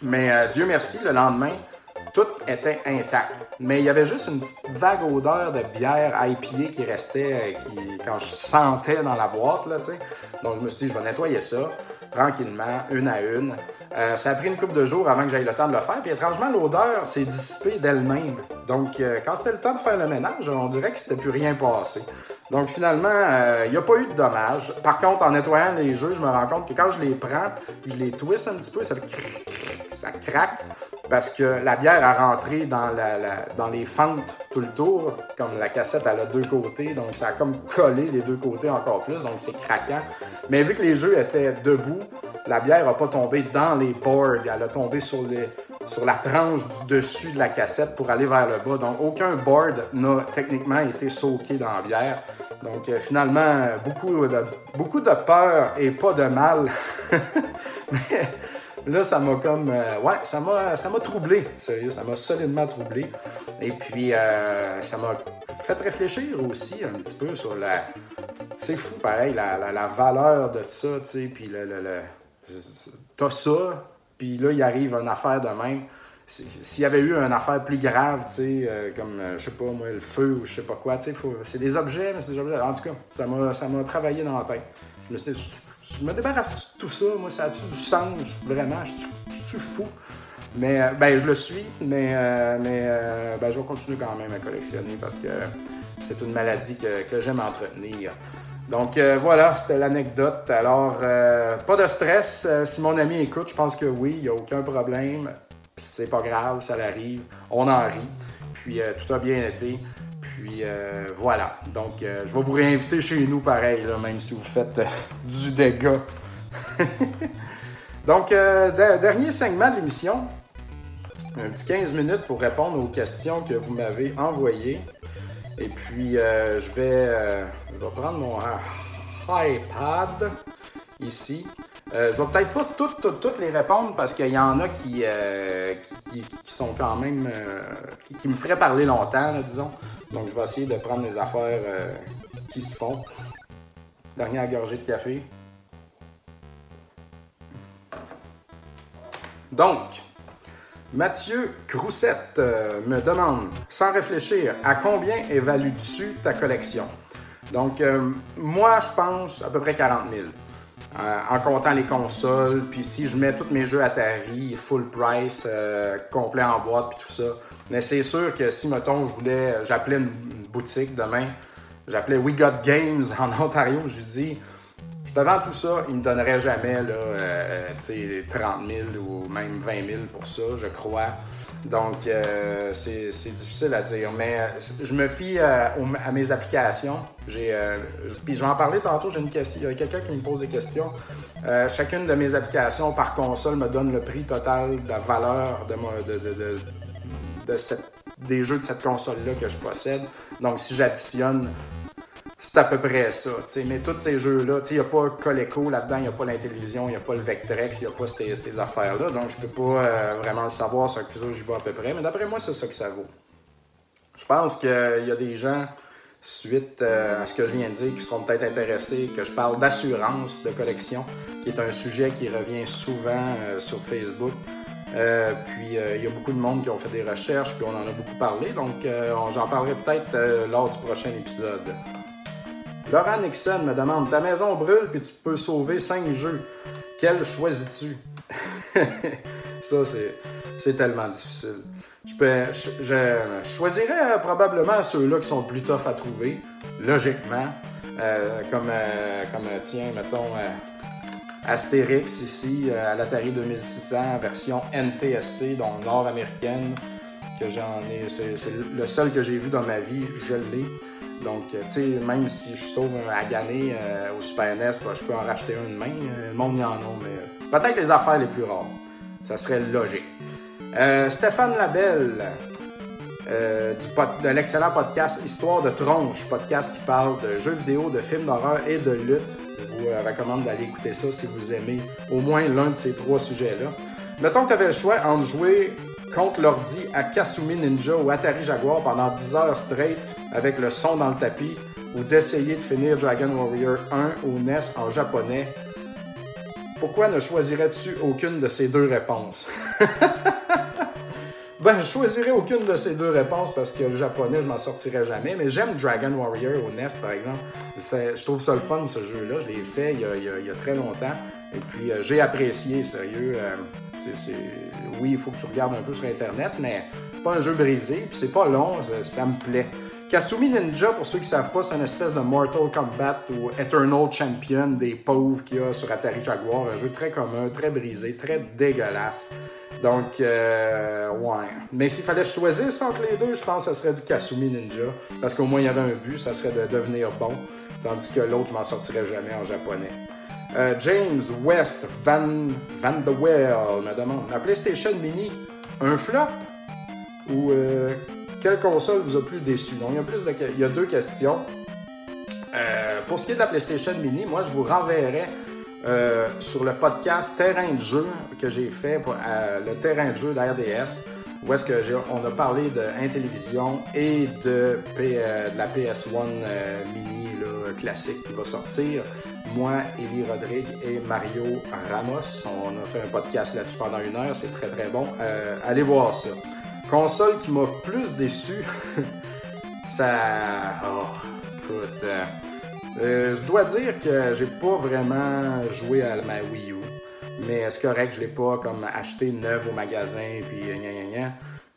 Mais euh, Dieu merci, le lendemain, tout était intact. Mais il y avait juste une petite vague odeur de bière I P A qui restait, qui, quand je sentais dans la boîte, là, tu sais. Donc, je me suis dit, je vais nettoyer ça tranquillement, une à une. Euh, ça a pris une couple de jours avant que j'aille le temps de le faire. Puis étrangement, l'odeur s'est dissipée d'elle-même. Donc, euh, quand c'était le temps de faire le ménage, on dirait que c'était plus rien passé. Donc, finalement, il euh, n'y a pas eu de dommages. Par contre, en nettoyant les jeux, je me rends compte que quand je les prends, je les twiste un petit peu, ça fait... ça craque. Parce que la bière a rentré dans, la, la, dans les fentes tout le tour, comme la cassette elle a deux côtés, donc ça a comme collé les deux côtés encore plus, donc c'est craquant. Mais vu que les jeux étaient debout, la bière n'a pas tombé dans les boards, elle a tombé sur, les, sur la tranche du dessus de la cassette pour aller vers le bas, donc aucun board n'a techniquement été soaké dans la bière. Donc euh, finalement, beaucoup de, beaucoup de peur et pas de mal. Mais, là, ça m'a comme... Euh, ouais, ça m'a, ça m'a troublé, sérieux, ça m'a solidement troublé. Et puis, euh, ça m'a fait réfléchir aussi un petit peu sur la... C'est fou, pareil, la, la, la valeur de ça, tu sais, puis le, le, le... T'as ça, puis là, il arrive une affaire de même. C'est, s'il y avait eu une affaire plus grave, tu sais, euh, comme, euh, je sais pas, moi, le feu ou je sais pas quoi, tu sais, faut... c'est des objets, mais c'est des objets... En tout cas, ça m'a, ça m'a travaillé dans la tête. Je me suis dit, je me débarrasse de tout ça, moi, ça a-tu du sens, vraiment, je suis fou. Mais, euh, ben, je le suis, mais, euh, mais euh, ben, je vais continuer quand même à collectionner parce que c'est une maladie que, que j'aime entretenir. Donc, euh, voilà, c'était l'anecdote. Alors, euh, pas de stress, euh, si mon ami écoute, je pense que oui, il n'y a aucun problème. C'est pas grave, ça l'arrive, on en rit, puis euh, tout a bien été. Puis euh, voilà, donc euh, je vais vous réinviter chez nous pareil, là, même si vous faites euh, du dégât. Donc, euh, d- dernier segment de l'émission, un petit quinze minutes pour répondre aux questions que vous m'avez envoyées. Et puis, euh, je, vais, euh, je vais prendre mon iPad ici. Euh, je vais peut-être pas toutes, toutes, toutes les répondre parce qu'il y en a qui, euh, qui, qui sont quand même... Euh, qui, qui me feraient parler longtemps, là, disons. Donc, je vais essayer de prendre les affaires euh, qui se font. Dernière gorgée de café. Donc, Mathieu Croussette euh, me demande, sans réfléchir, à combien évalues-tu ta collection? Donc, euh, moi, je pense à peu près quarante mille. Euh, en comptant les consoles, puis si je mets tous mes jeux Atari, full price, euh, complet en boîte, puis tout ça. Mais c'est sûr que si, mettons, je voulais, j'appelais une, une boutique demain, j'appelais We Got Games en Ontario, je lui dis, je te vends tout ça, ils me donneraient jamais, là, euh, tu sais, trente mille ou même vingt mille pour ça, je crois. Donc, euh, c'est, c'est difficile à dire, mais je me fie euh, aux, à mes applications. J'ai, euh, puis je vais en parler tantôt, j'ai une question, il y a quelqu'un qui me pose des questions. Euh, chacune de mes applications par console me donne le prix total de la valeur de, ma, de, de, de, de cette, des jeux de cette console-là que je possède. Donc, si j'additionne, c'est à peu près ça. T'sais. Mais tous ces jeux-là, il n'y a pas Coleco là-dedans, il n'y a pas l'Intellivision, il n'y a pas le Vectrex, il n'y a pas ces, ces affaires-là. Donc, je ne peux pas euh, vraiment le savoir sur que j'y vais à peu près. Mais d'après moi, c'est ça que ça vaut. Je pense qu'il euh, y a des gens, suite euh, à ce que je viens de dire, qui seront peut-être intéressés, que je parle d'assurance de collection, qui est un sujet qui revient souvent euh, sur Facebook. Euh, puis euh, il y a beaucoup de monde qui ont fait des recherches, puis on en a beaucoup parlé, donc euh, j'en parlerai peut-être euh, lors du prochain épisode. Laurent Nixon me demande « Ta maison brûle, puis tu peux sauver cinq jeux. Quel choisis-tu? » Ça, c'est, c'est tellement difficile. Je, peux, je, je choisirais euh, probablement ceux-là qui sont plus tough à trouver, logiquement, euh, comme, euh, comme tiens, mettons... Euh, Astérix ici, euh, à l'Atari deux mille six cents, version N T S C, donc nord-américaine, que j'en ai, c'est, c'est le seul que j'ai vu dans ma vie, je l'ai. Donc, tu sais, même si je sauve un Hagané euh, au Super N E S, bah, je peux en racheter un de main, euh, le monde y en a, mais euh, peut-être les affaires les plus rares, ça serait logique. Euh, Stéphane Labelle, euh, du pot- de l'excellent podcast Histoire de Tronche, podcast qui parle de jeux vidéo, de films d'horreur et de lutte. Je vous recommande d'aller écouter ça si vous aimez au moins l'un de ces trois sujets-là. Mettons que tu avais le choix entre jouer contre l'ordi à Kasumi Ninja ou Atari Jaguar pendant dix heures straight avec le son dans le tapis ou d'essayer de finir Dragon Warrior un au N E S en japonais. Pourquoi ne choisirais-tu aucune de ces deux réponses? Ben, je choisirais aucune de ces deux réponses parce que le japonais, je m'en sortirais jamais. Mais j'aime Dragon Warrior au N E S, par exemple. C'est, je trouve ça le fun, ce jeu-là. Je l'ai fait il y a, il y a, il y a très longtemps. Et puis, euh, j'ai apprécié, sérieux. Euh, c'est, c'est... Oui, il faut que tu regardes un peu sur Internet, mais c'est pas un jeu brisé. Puis, c'est pas long. Ça, ça me plaît. Kasumi Ninja, pour ceux qui savent pas, c'est une espèce de Mortal Kombat ou Eternal Champion des pauvres qu'il y a sur Atari Jaguar. Un jeu très commun, très brisé, très dégueulasse. Donc, euh, ouais. Mais s'il fallait choisir entre les deux, je pense que ce serait du Kasumi Ninja. Parce qu'au moins, il y avait un but, ça serait de devenir bon. Tandis que l'autre, je m'en sortirais jamais en japonais. Euh, James West Van, Van de Well me demande, la PlayStation Mini, un flop? Ou euh, quelle console vous a plus déçu? Donc, il y a, plus de, il y a deux questions. Euh, pour ce qui est de la PlayStation Mini, moi, je vous renverrai Euh, sur le podcast Terrain de jeu que j'ai fait, pour, euh, le Terrain de jeu d'R D S, où est-ce que j'ai, on a parlé de Intellivision et de, P, euh, de la P S un euh, mini là, classique qui va sortir. Moi, Élie Rodrigue et Mario Ramos, on a fait un podcast là-dessus pendant une heure, c'est très très bon. Euh, allez voir ça. Console qui m'a plus déçu, ça... Oh, écoute... Euh... Euh, je dois dire que j'ai pas vraiment joué à ma Wii U, mais c'est correct, je l'ai pas comme acheté neuve au magasin, puis gna gna gna.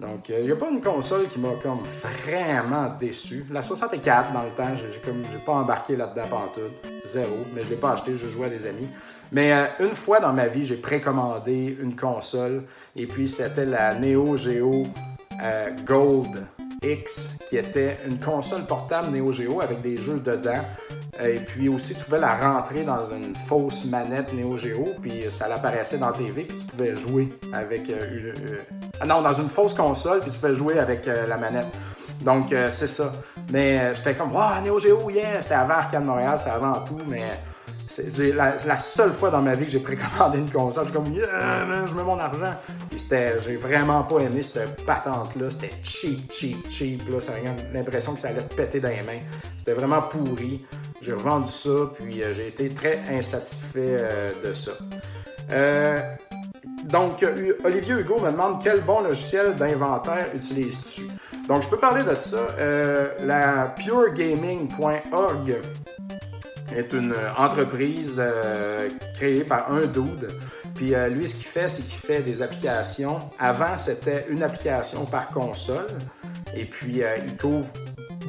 Donc, il n'y a pas une console qui m'a comme vraiment déçu. La soixante-quatre, dans le temps, j'ai, j'ai comme j'ai pas embarqué là-dedans pantoute, zéro, mais je l'ai pas acheté, je jouais à des amis. Mais euh, une fois dans ma vie, j'ai précommandé une console, et puis c'était la Neo Geo euh, Gold X, qui était une console portable Neo Geo avec des jeux dedans. Et puis aussi, tu pouvais la rentrer dans une fausse manette Neo Geo, puis ça l'apparaissait dans la T V, puis tu pouvais jouer avec... Euh, une, euh, non, dans une fausse console, puis tu pouvais jouer avec euh, la manette. Donc, euh, c'est ça. Mais euh, j'étais comme « Wow, Neo Geo, yeah! » C'était avant Arcane Montréal, c'était avant tout, mais... C'est, j'ai, la, la seule fois dans ma vie que j'ai précommandé une console, je suis comme « Yeah, je mets mon argent! » Puis c'était, j'ai vraiment pas aimé cette patente-là, c'était cheap, cheap, cheap, là, ça a l'impression que ça allait te péter dans les mains. C'était vraiment pourri. J'ai revendu ça, puis euh, j'ai été très insatisfait euh, de ça. Euh, donc, euh, Olivier Hugo me demande « Quel bon logiciel d'inventaire utilises-tu? » Donc, je peux parler de ça. Euh, la pure gaming point org est une entreprise euh, créée par un dude. Puis euh, lui, ce qu'il fait, c'est qu'il fait des applications. Avant, c'était une application par console. Et puis, euh, il couvre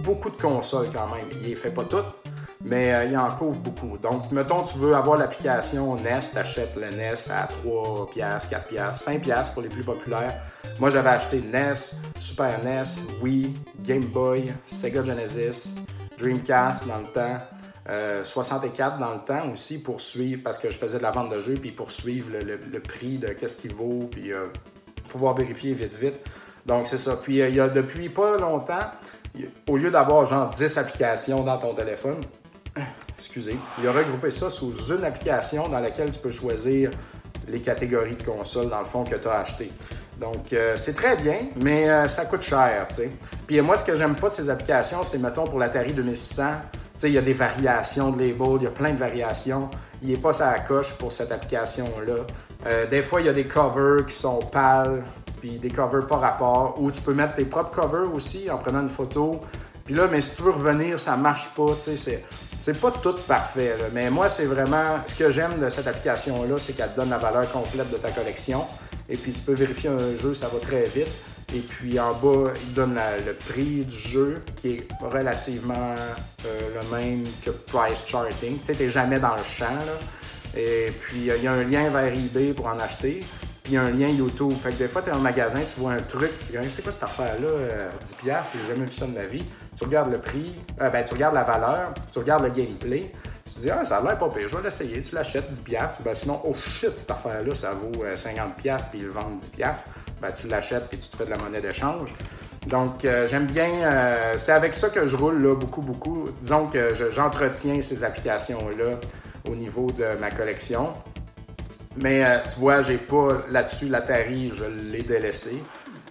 beaucoup de consoles quand même. Il les fait pas toutes, mais euh, il en couvre beaucoup. Donc, mettons, tu veux avoir l'application N E S, t'achètes le N E S à trois piastres, quatre piastres, cinq piastres pour les plus populaires. Moi, j'avais acheté N E S, Super N E S, Wii, Game Boy, Sega Genesis, Dreamcast dans le temps, euh, soixante-quatre dans le temps aussi pour suivre, parce que je faisais de la vente de jeux, puis pour suivre le, le, le prix de qu'est-ce qu'il vaut, puis euh, pouvoir vérifier vite, vite. Donc, c'est ça. Puis, euh, il y a depuis pas longtemps, au lieu d'avoir genre dix applications dans ton téléphone, excusez, il a regroupé ça sous une application dans laquelle tu peux choisir les catégories de consoles, dans le fond, que tu as achetées. Donc, euh, c'est très bien, mais euh, ça coûte cher, tu sais. Puis euh, moi, ce que j'aime pas de ces applications, c'est, mettons, pour l'Atari deux mille six cents, tu sais, il y a des variations de labels, il y a plein de variations. Il n'est pas sur la coche pour cette application-là. Euh, des fois, il y a des covers qui sont pâles, puis des covers par rapport, ou tu peux mettre tes propres covers aussi en prenant une photo. Puis là, mais si tu veux revenir, ça marche pas, tu sais, c'est, c'est pas tout parfait, là. Mais moi, c'est vraiment, ce que j'aime de cette application-là, c'est qu'elle te donne la valeur complète de ta collection. Et puis, tu peux vérifier un jeu, ça va très vite. Et puis, en bas, il donne la, le prix du jeu, qui est relativement euh, le même que price charting. Tu sais, t'es jamais dans le champ, là. Et puis, il euh, y a un lien vers eBay pour en acheter. Puis, il y a un lien YouTube. Fait que des fois, t'es dans un magasin, tu vois un truc, tu te dis, c'est quoi cette affaire-là, euh, dix dollars, j'ai jamais vu ça de ma vie. Tu regardes le prix, euh, ben, tu regardes la valeur, tu regardes le gameplay. Tu te dis, ah, ça a l'air pas pire, je vais l'essayer. Tu l'achètes dix dollars, ben, sinon, oh shit, cette affaire-là, ça vaut euh, cinquante dollars, puis ils le vendent dix dollars. Ben, tu l'achètes, puis tu te fais de la monnaie d'échange. Donc, euh, j'aime bien. Euh, c'est avec ça que je roule là, beaucoup, beaucoup. Disons que je, j'entretiens ces applications-là au niveau de ma collection. Mais euh, tu vois, j'ai pas là-dessus l'Atari, je l'ai délaissé.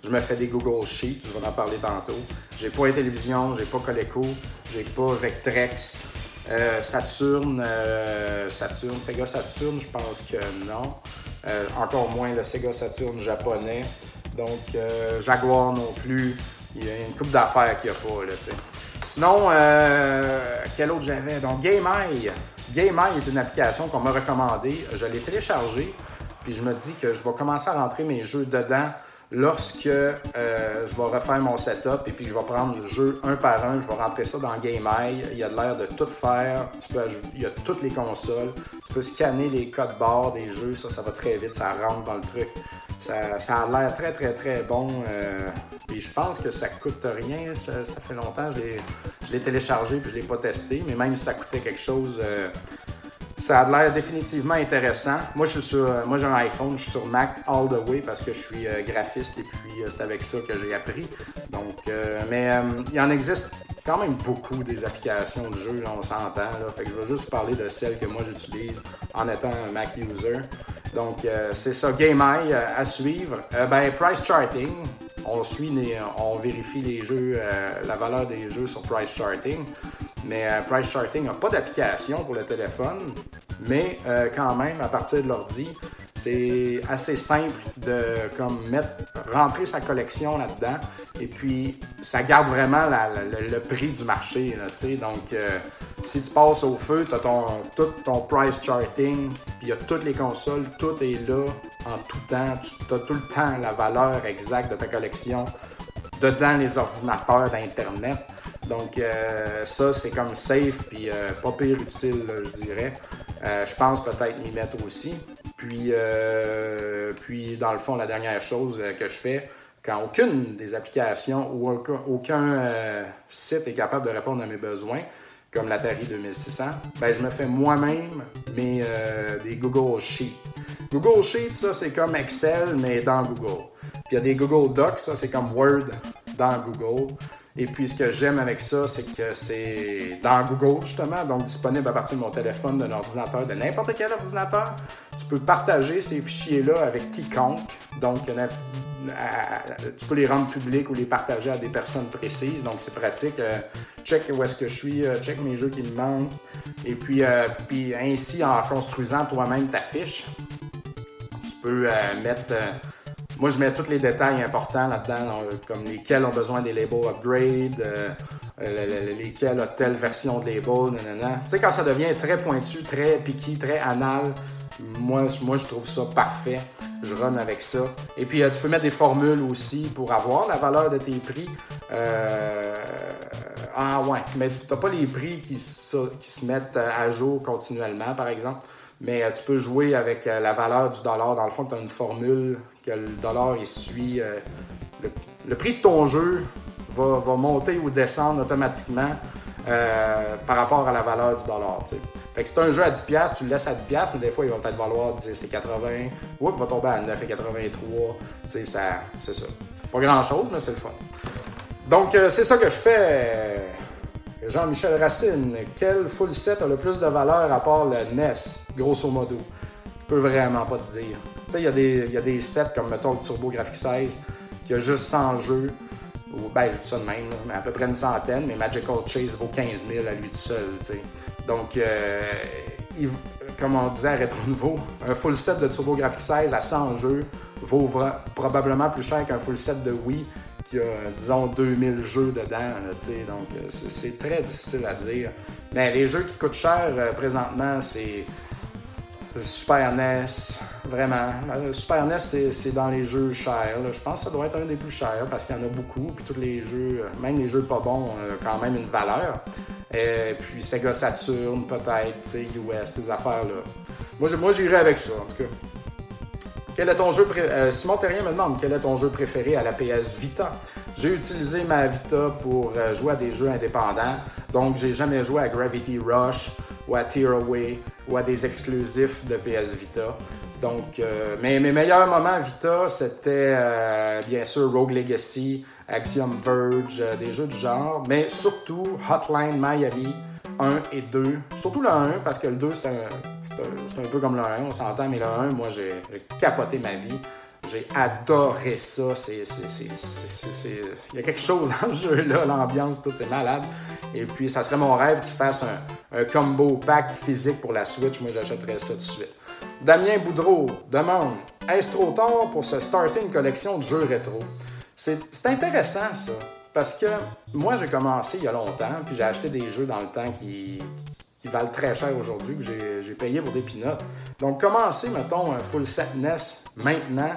Je me fais des Google Sheets, je vais en parler tantôt. J'ai pas Intellivision, j'ai pas Coleco, j'ai pas Vectrex. Euh, Saturn, euh, Saturn, Sega Saturn, je pense que non. Euh, encore moins le Sega Saturn japonais. Donc, euh, Jaguar non plus. Il y a une couple d'affaires qu'il n'y a pas, là, tu sais. Sinon, euh, quel autre j'avais? Donc, GameEye. GameEye est une application qu'on m'a recommandée. Je l'ai téléchargée, puis je me dis que je vais commencer à rentrer mes jeux dedans lorsque euh, je vais refaire mon setup et puis je vais prendre le jeu un par un. Je vais rentrer ça dans GameEye. Il y a de l'air de tout faire. Tu peux, il y a toutes les consoles. Tu peux scanner les codes barres des jeux. Ça, ça va très vite. Ça rentre dans le truc. Ça, ça a l'air très, très, très bon. Euh, et je pense que ça coûte rien. Ça, ça fait longtemps que je l'ai, je l'ai téléchargé puis je l'ai pas testé. Mais même si ça coûtait quelque chose, euh, ça a l'air définitivement intéressant. Moi, je suis sur, moi, j'ai un iPhone, je suis sur Mac all the way parce que je suis euh, graphiste et puis euh, c'est avec ça que j'ai appris. Donc, euh, mais euh, il en existe quand même beaucoup des applications de jeu, là, on s'entend. Là. Fait que je vais juste vous parler de celles que moi j'utilise en étant un Mac user. Donc, euh, c'est ça, GameEye euh, à suivre. Euh, ben, price charting, on suit, les, on vérifie les jeux, euh, la valeur des jeux sur price charting. Mais euh, Price Charting n'a pas d'application pour le téléphone, mais euh, quand même, à partir de l'ordi, c'est assez simple de comme, mettre, rentrer sa collection là-dedans. Et puis, ça garde vraiment la, la, le, le prix du marché. Là, t'sais. Donc, euh, si tu passes au feu, tu as ton, tout ton Price Charting, puis il y a toutes les consoles, tout est là en tout temps. Tu as tout le temps la valeur exacte de ta collection dedans les ordinateurs d'Internet. Donc, euh, ça, c'est comme safe, puis euh, pas pire utile, là, je dirais. Euh, je pense peut-être m'y mettre aussi. Puis, euh, puis, dans le fond, la dernière chose que je fais, quand aucune des applications ou aucun, aucun euh, site est capable de répondre à mes besoins, comme l'Atari vingt-six cents, ben, je me fais moi-même mes, euh, des Google Sheets. Google Sheets, ça, c'est comme Excel, mais dans Google. Puis, il y a des Google Docs, ça, c'est comme Word dans Google. Et puis, ce que j'aime avec ça, c'est que c'est dans Google, justement, donc disponible à partir de mon téléphone, d'un ordinateur, de n'importe quel ordinateur. Tu peux partager ces fichiers-là avec quiconque. Donc, tu peux les rendre publics ou les partager à des personnes précises. Donc, c'est pratique. Check où est-ce que je suis, check mes jeux qui me manquent. Et puis, euh, puis ainsi, en construisant toi-même ta fiche, tu peux euh, mettre... Euh, Moi, je mets tous les détails importants là-dedans, comme lesquels ont besoin des labels upgrade, euh, lesquels ont telle version de label, nanana. Tu sais, quand ça devient très pointu, très piqué, très anal, moi, moi, je trouve ça parfait. Je run avec ça. Et puis, euh, tu peux mettre des formules aussi pour avoir la valeur de tes prix. Euh... Ah ouais, mais tu n'as pas les prix qui se, qui se mettent à jour continuellement, par exemple. Mais euh, tu peux jouer avec euh, la valeur du dollar. Dans le fond, tu as une formule que le dollar, il suit. Euh, le, le prix de ton jeu va, va monter ou descendre automatiquement euh, par rapport à la valeur du dollar. T'sais. Fait que si tu as un jeu à dix dollars, tu le laisses à dix dollars, mais des fois, il va peut-être valoir dix et quatre-vingts. Oups, il va tomber à neuf et quatre-vingt-trois. Ça, c'est ça. Pas grand-chose, mais c'est le fun. Donc, euh, c'est ça que je fais. Jean-Michel Racine, quel full set a le plus de valeur à part le N E S, grosso modo? Je peux vraiment pas te dire. Tu sais, il y, y a des sets comme, mettons, le TurboGrafx seize, qui a juste cent jeux, ou ben, je dis ça de même, là, mais à peu près une centaine, mais Magical Chase vaut quinze mille à lui tout seul, tu sais. Donc, euh, il, comme on disait à Rétro Nouveau, un full set de TurboGrafx seize à cent jeux vaut vra- probablement plus cher qu'un full set de Wii qui a, disons, deux mille jeux dedans. Là, t'sais, donc, c'est, c'est très difficile à dire. Mais les jeux qui coûtent cher euh, présentement, c'est Super N E S, vraiment. Euh, Super N E S, c'est, c'est dans les jeux chers. Là. Je pense que ça doit être un des plus chers parce qu'il y en a beaucoup. Puis tous les jeux, même les jeux pas bons, ont quand même une valeur. Et puis Sega Saturn, peut-être, t'sais, U S, ces affaires-là. Moi, je, moi, j'irais avec ça, en tout cas. Quel est ton jeu pré- euh, Simon Terrien me demande quel est ton jeu préféré à la P S Vita. J'ai utilisé ma Vita pour euh, jouer à des jeux indépendants, donc j'ai jamais joué à Gravity Rush ou à Tearaway ou à des exclusifs de P S Vita. Donc, euh, mes, mes meilleurs moments Vita, c'était euh, bien sûr Rogue Legacy, Axiom Verge, euh, des jeux du genre, mais surtout Hotline Miami un et deux. Surtout le un, parce que le deux, c'est un, c'est un, c'est un peu comme le un, on s'entend, mais le un, moi, j'ai, j'ai capoté ma vie. J'ai adoré ça. C'est, c'est, c'est, c'est, c'est, c'est... Il y a quelque chose dans ce jeu-là, l'ambiance, tout, c'est malade. Et puis, ça serait mon rêve qu'ils fassent un, un combo pack physique pour la Switch. Moi, j'achèterais ça tout de suite. Damien Boudreau demande « Est-ce trop tard pour se starter une collection de jeux rétro? » C'est, c'est intéressant, ça, parce que moi, j'ai commencé il y a longtemps, puis j'ai acheté des jeux dans le temps qui, qui valent très cher aujourd'hui, que j'ai, j'ai payé pour des peanuts. Donc, commencer, mettons, un full set N E S maintenant,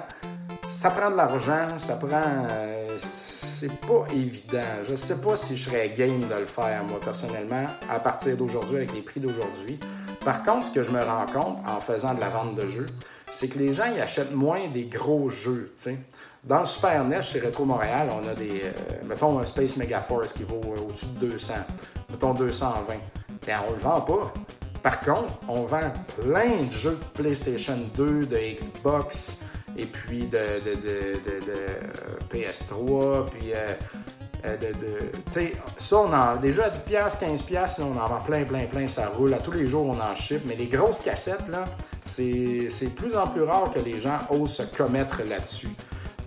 ça prend de l'argent, ça prend... Euh, c'est pas évident. Je sais pas si je serais game de le faire, moi, personnellement, à partir d'aujourd'hui, avec les prix d'aujourd'hui. Par contre, ce que je me rends compte en faisant de la vente de jeux, c'est que les gens, ils achètent moins des gros jeux, tu sais. Dans le Super N E S, chez Retro Montréal, on a des... Euh, mettons, un Space Megaforce qui vaut euh, au-dessus de deux cents. Mettons, deux cent vingt. Ben, on le vend pas. Par contre, on vend plein de jeux de PlayStation deux, de Xbox, et puis de, de, de, de, de, de P S trois, puis... Euh, de, de, tu sais, ça, on en... Des jeux à dix dollars, quinze dollars, on en vend plein, plein, plein, ça roule. À tous les jours, on en ship. Mais les grosses cassettes, là, c'est, c'est de plus en plus rare que les gens osent se commettre là-dessus.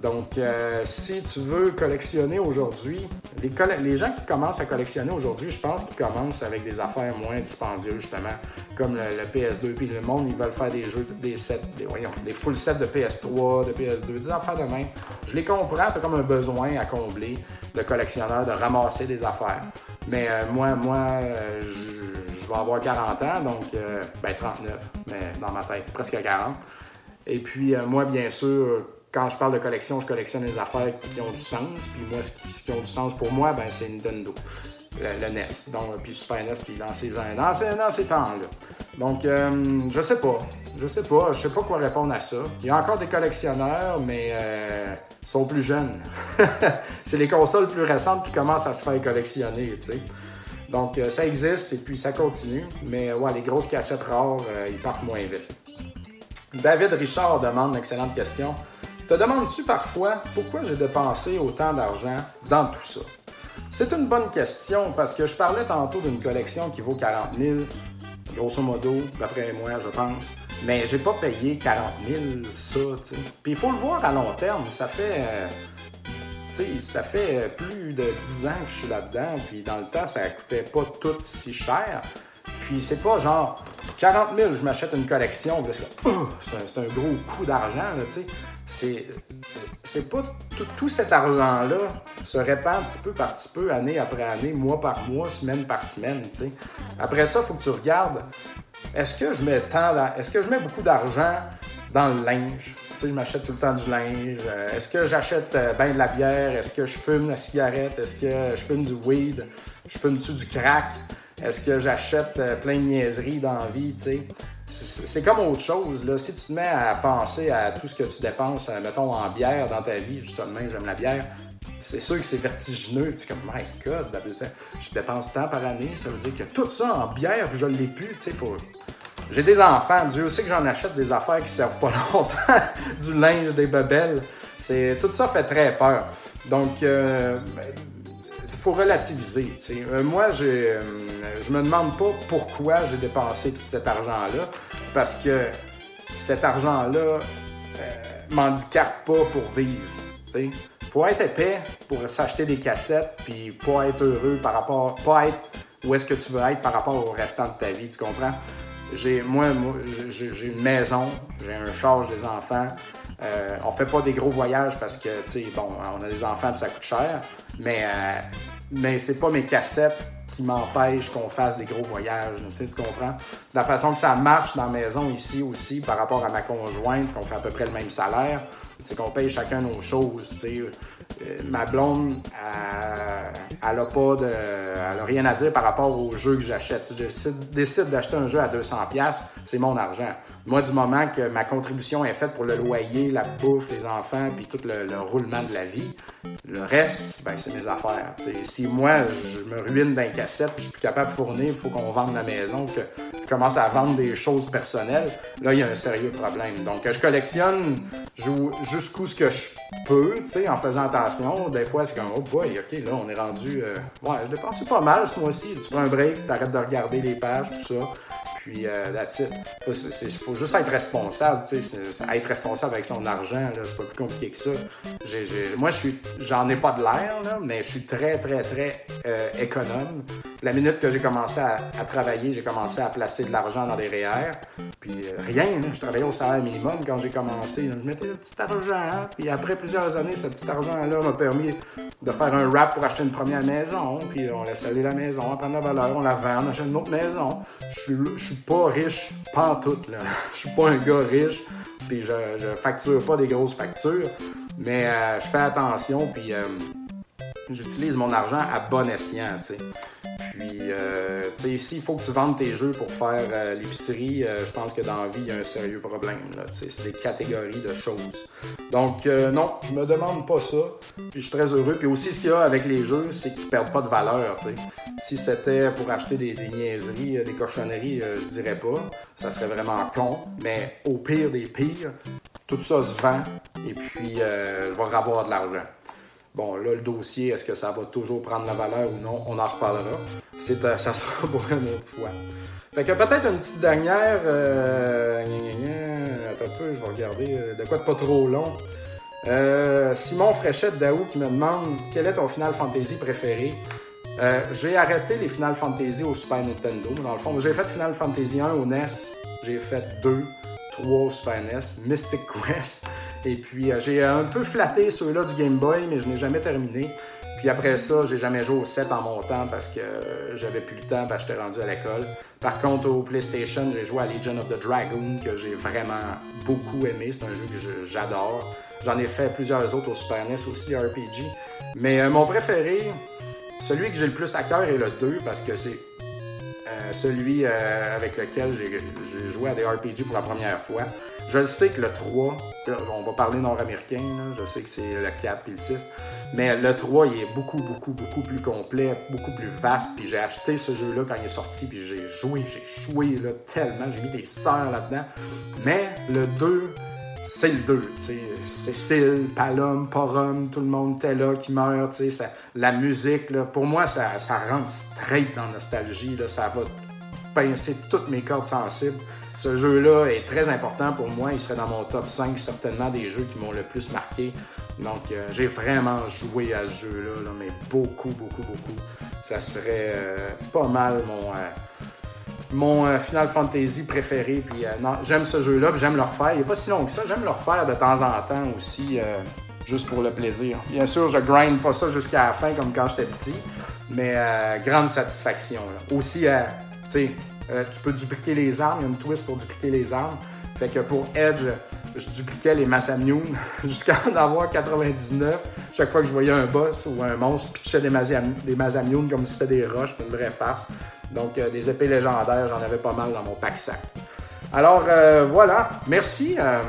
Donc, euh, si tu veux collectionner aujourd'hui, les, coll- les gens qui commencent à collectionner aujourd'hui, je pense qu'ils commencent avec des affaires moins dispendieuses, justement, comme le, le P S deux. Puis le monde, ils veulent faire des jeux, des sets, des, voyons, des full sets de P S trois, de P S deux, des affaires de même. Je les comprends, t'as comme un besoin à combler de collectionneur, de ramasser des affaires. Mais euh, moi, moi, euh, je, je vais avoir quarante ans, donc, euh, ben trente-neuf, mais dans ma tête, presque quarante. Et puis, euh, moi, bien sûr... Quand je parle de collection, je collectionne les affaires qui, qui ont du sens. Puis moi, ce qui, ce qui ont du sens pour moi, ben, c'est Nintendo, le, le N E S, donc, puis Super N E S, puis dans ces, dans ces, dans ces temps-là. Donc, euh, je sais pas. Je sais pas. Je sais pas quoi répondre à ça. Il y a encore des collectionneurs, mais euh, ils sont plus jeunes. C'est les consoles plus récentes qui commencent à se faire collectionner, tu sais. Donc, euh, ça existe et puis ça continue. Mais ouais, les grosses cassettes rares, euh, ils partent moins vite. David Richard demande une excellente question. Te demandes-tu parfois pourquoi j'ai dépensé autant d'argent dans tout ça? C'est une bonne question parce que je parlais tantôt d'une collection qui vaut quarante mille, grosso modo, d'après moi, je pense. Mais j'ai pas payé quarante mille ça, tu sais. Puis il faut le voir à long terme, ça fait... Euh, tu sais, ça fait plus de dix ans que je suis là-dedans, puis dans le temps, ça coûtait pas tout si cher. Puis c'est pas genre quarante mille, je m'achète une collection, parce que, oh, c'est, un, c'est un gros coup d'argent, là, tu sais. C'est, c'est pas tout, tout cet argent-là se répand petit peu par petit peu, année après année, mois par mois, semaine par semaine, tu sais. Après ça, il faut que tu regardes, est-ce que je mets tant dans, est-ce que je mets beaucoup d'argent dans le linge? Tu sais, je m'achète tout le temps du linge. Est-ce que j'achète ben de la bière? Est-ce que je fume la cigarette? Est-ce que je fume du weed? Je fume-tu du crack? Est-ce que j'achète plein de niaiseries dans la vie, tu sais? C'est, c'est comme autre chose, là. Si tu te mets à penser à tout ce que tu dépenses, mettons, en bière dans ta vie, justement, j'aime la bière, c'est sûr que c'est vertigineux. Tu es comme, my God, je dépense tant par année, ça veut dire que tout ça en bière, je ne l'ai plus, tu sais, faut... J'ai des enfants, Dieu sait que j'en achète des affaires qui ne servent pas longtemps, du linge, des bebelles, c'est... tout ça fait très peur. Donc, euh... il faut relativiser, tu sais. Euh, moi, j'ai, euh, je me demande pas pourquoi j'ai dépensé tout cet argent-là, parce que cet argent-là euh, m'handicape pas pour vivre, tu sais. Faut être épais pour s'acheter des cassettes, puis pas être heureux par rapport... pas être où est-ce que tu veux être par rapport au restant de ta vie, tu comprends? j'ai, moi, moi j'ai, j'ai une maison, j'ai un char, j'ai des enfants. Euh, on fait pas des gros voyages parce que, tu sais, bon, on a des enfants et ça coûte cher, mais, euh, mais c'est pas mes cassettes qui m'empêchent qu'on fasse des gros voyages, tu sais, tu comprends? De la façon que ça marche dans la maison ici aussi, par rapport à ma conjointe, qu'on fait à peu près le même salaire, c'est qu'on paye chacun nos choses, tu sais. Euh, ma blonde, elle, elle a pas de... elle a rien à dire par rapport aux jeux que j'achète. Si je décide d'acheter un jeu à deux cents dollars, c'est mon argent. Moi, du moment que ma contribution est faite pour le loyer, la bouffe, les enfants, puis tout le, le roulement de la vie, le reste, ben, c'est mes affaires. T'sais, si moi, je me ruine d'un cassette, puis je suis plus capable de fournir, il faut qu'on vende la maison, que je commence à vendre des choses personnelles, là, il y a un sérieux problème. Donc, je collectionne jusqu'où ce que je peux, t'sais, en faisant attention. Des fois, c'est comme, oh boy, OK, là, on est rendu... Euh... Ouais, je dépensais pas mal ce mois-ci. Tu prends un break, t'arrêtes de regarder les pages, tout ça. Puis, euh, that's it. Il faut juste être responsable, tu sais, être responsable avec son argent, là, c'est pas plus compliqué que ça. J'ai, j'ai, moi, je suis, j'en ai pas de l'air, là, mais je suis très, très, très euh, économe. La minute que j'ai commencé à, à travailler, j'ai commencé à placer de l'argent dans des R E E R, puis euh, rien, là, je travaillais au salaire minimum quand j'ai commencé. Je mettais le petit argent, hein, puis après plusieurs années, ce petit argent-là m'a permis de faire un rap pour acheter une première maison, puis on laisse aller la maison, on prend la valeur, on la vend, on achète une autre maison. Je suis, je suis Je suis pas riche, pantoute, là. Je suis pas un gars riche, puis je, je facture pas des grosses factures, mais euh, je fais attention, puis euh, j'utilise mon argent à bon escient, tu sais. Puis, euh, tu sais, ici, il faut que tu vendes tes jeux pour faire euh, l'épicerie. Euh, je pense que dans la vie, il y a un sérieux problème, là. Tu sais, c'est des catégories de choses. Donc, euh, non, je me demande pas ça. Puis, je suis très heureux. Puis aussi, ce qu'il y a avec les jeux, c'est qu'ils perdent pas de valeur, tu sais. Si c'était pour acheter des, des niaiseries, euh, des cochonneries, euh, je dirais pas. Ça serait vraiment con. Mais au pire des pires, tout ça se vend. Et puis, euh, je vais avoir de l'argent. Bon, là, le dossier, est-ce que ça va toujours prendre la valeur ou non? On en reparlera. C'est, ça sera pour une autre fois. Fait que peut-être une petite dernière... Euh... Attends un peu, je vais regarder. De quoi de pas trop long. Euh, Simon Fréchette d'Aou qui me demande « Quel est ton Final Fantasy préféré? Euh, » J'ai arrêté les Final Fantasy au Super Nintendo, dans le fond. J'ai fait Final Fantasy un au N E S. J'ai fait deux, trois au Super N E S. Mystic Quest... Et puis, euh, j'ai un peu flatté ceux-là du Game Boy, mais je n'ai jamais terminé. Puis après ça, j'ai jamais joué au sept en montant parce que euh, j'avais plus le temps, parce que j'étais rendu à l'école. Par contre, au PlayStation, j'ai joué à Legion of the Dragon, que j'ai vraiment beaucoup aimé. C'est un jeu que je, j'adore. J'en ai fait plusieurs autres au Super N E S aussi, des R P G. Mais euh, mon préféré, celui que j'ai le plus à cœur est le deux, parce que c'est euh, celui euh, avec lequel j'ai, j'ai joué à des R P G pour la première fois. Je le sais que le trois, on va parler nord-américain, là, je sais que c'est le quatre et le six, mais le trois, il est beaucoup, beaucoup, beaucoup plus complet, beaucoup plus vaste, puis j'ai acheté ce jeu-là quand il est sorti, puis j'ai joué, j'ai joué là, tellement, j'ai mis des sœurs là-dedans, mais le deux, c'est le deux, tu sais, Cécile, Palom, Porum, tout le monde était là, qui meurt, tu sais, ça, la musique, là, pour moi, ça, ça rentre straight dans la nostalgie, là, ça va pincer toutes mes cordes sensibles. Ce jeu-là est très important pour moi. Il serait dans mon top cinq, certainement, des jeux qui m'ont le plus marqué. Donc, euh, j'ai vraiment joué à ce jeu-là, là, mais beaucoup, beaucoup, beaucoup. Ça serait euh, pas mal mon, euh, mon euh, Final Fantasy préféré. Puis, euh, non, j'aime ce jeu-là, puis j'aime le refaire. Il n'est pas si long que ça. J'aime le refaire de temps en temps aussi, euh, juste pour le plaisir. Bien sûr, je grind pas ça jusqu'à la fin, comme quand j'étais petit, mais euh, grande satisfaction, là. Aussi, euh, tu sais... Euh, tu peux dupliquer les armes, il y a une twist pour dupliquer les armes. Fait que pour Edge, je dupliquais les Masamiune jusqu'à en avoir quatre-vingt-dix-neuf. Chaque fois que je voyais un boss ou un monstre, je pitchais des, Masam- des Masamiune comme si c'était des roches, une vraie farce. Donc euh, des épées légendaires, j'en avais pas mal dans mon pack-sac. Alors euh, voilà, merci. Euh...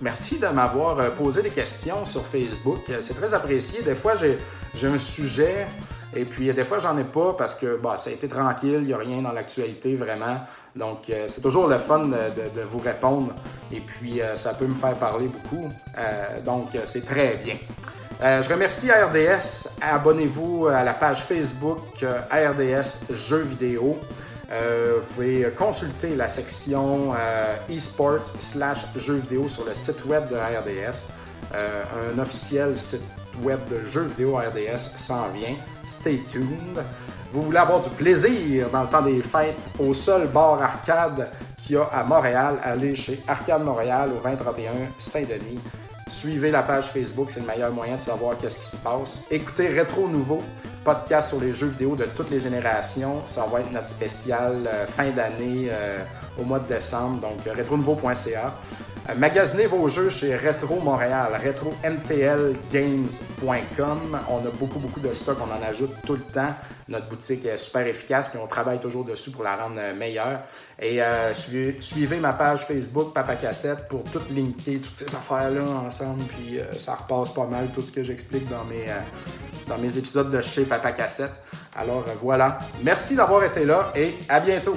Merci de m'avoir posé des questions sur Facebook. C'est très apprécié. Des fois, j'ai, j'ai un sujet et puis des fois, j'en ai pas parce que bah, ça a été tranquille, il n'y a rien dans l'actualité vraiment. Donc, euh, c'est toujours le fun de, de, de vous répondre et puis euh, ça peut me faire parler beaucoup. Euh, donc, c'est très bien. Euh, je remercie R D S. Abonnez-vous à la page Facebook euh, R D S Jeux vidéo. Euh, vous pouvez consulter la section euh, eSports slash jeux vidéo sur le site web de R D S. Euh, un officiel site web de jeux vidéo R D S s'en vient. Stay tuned. Vous voulez avoir du plaisir dans le temps des fêtes au seul bar arcade qu'il y a à Montréal, allez chez Arcane Montréal au vingt trente et un Saint-Denis. Suivez la page Facebook, c'est le meilleur moyen de savoir qu'est-ce qui se passe. Écoutez Rétro Nouveau, podcast sur les jeux vidéo de toutes les générations. Ça va être notre spécial euh, fin d'année euh, au mois de décembre, donc rétro nouveau point c a. Euh, magasinez vos jeux chez Rétro Montréal, rétro m t l games point com. On a beaucoup, beaucoup de stock, on en ajoute tout le temps. Notre boutique est super efficace, puis on travaille toujours dessus pour la rendre meilleure. Et euh, suivez, suivez ma page Facebook, Papa Cassette, pour tout linker, toutes ces affaires-là ensemble. Puis euh, ça repasse pas mal tout ce que j'explique dans mes, euh, dans mes épisodes de chez Papa Cassette. Alors euh, voilà, merci d'avoir été là et à bientôt!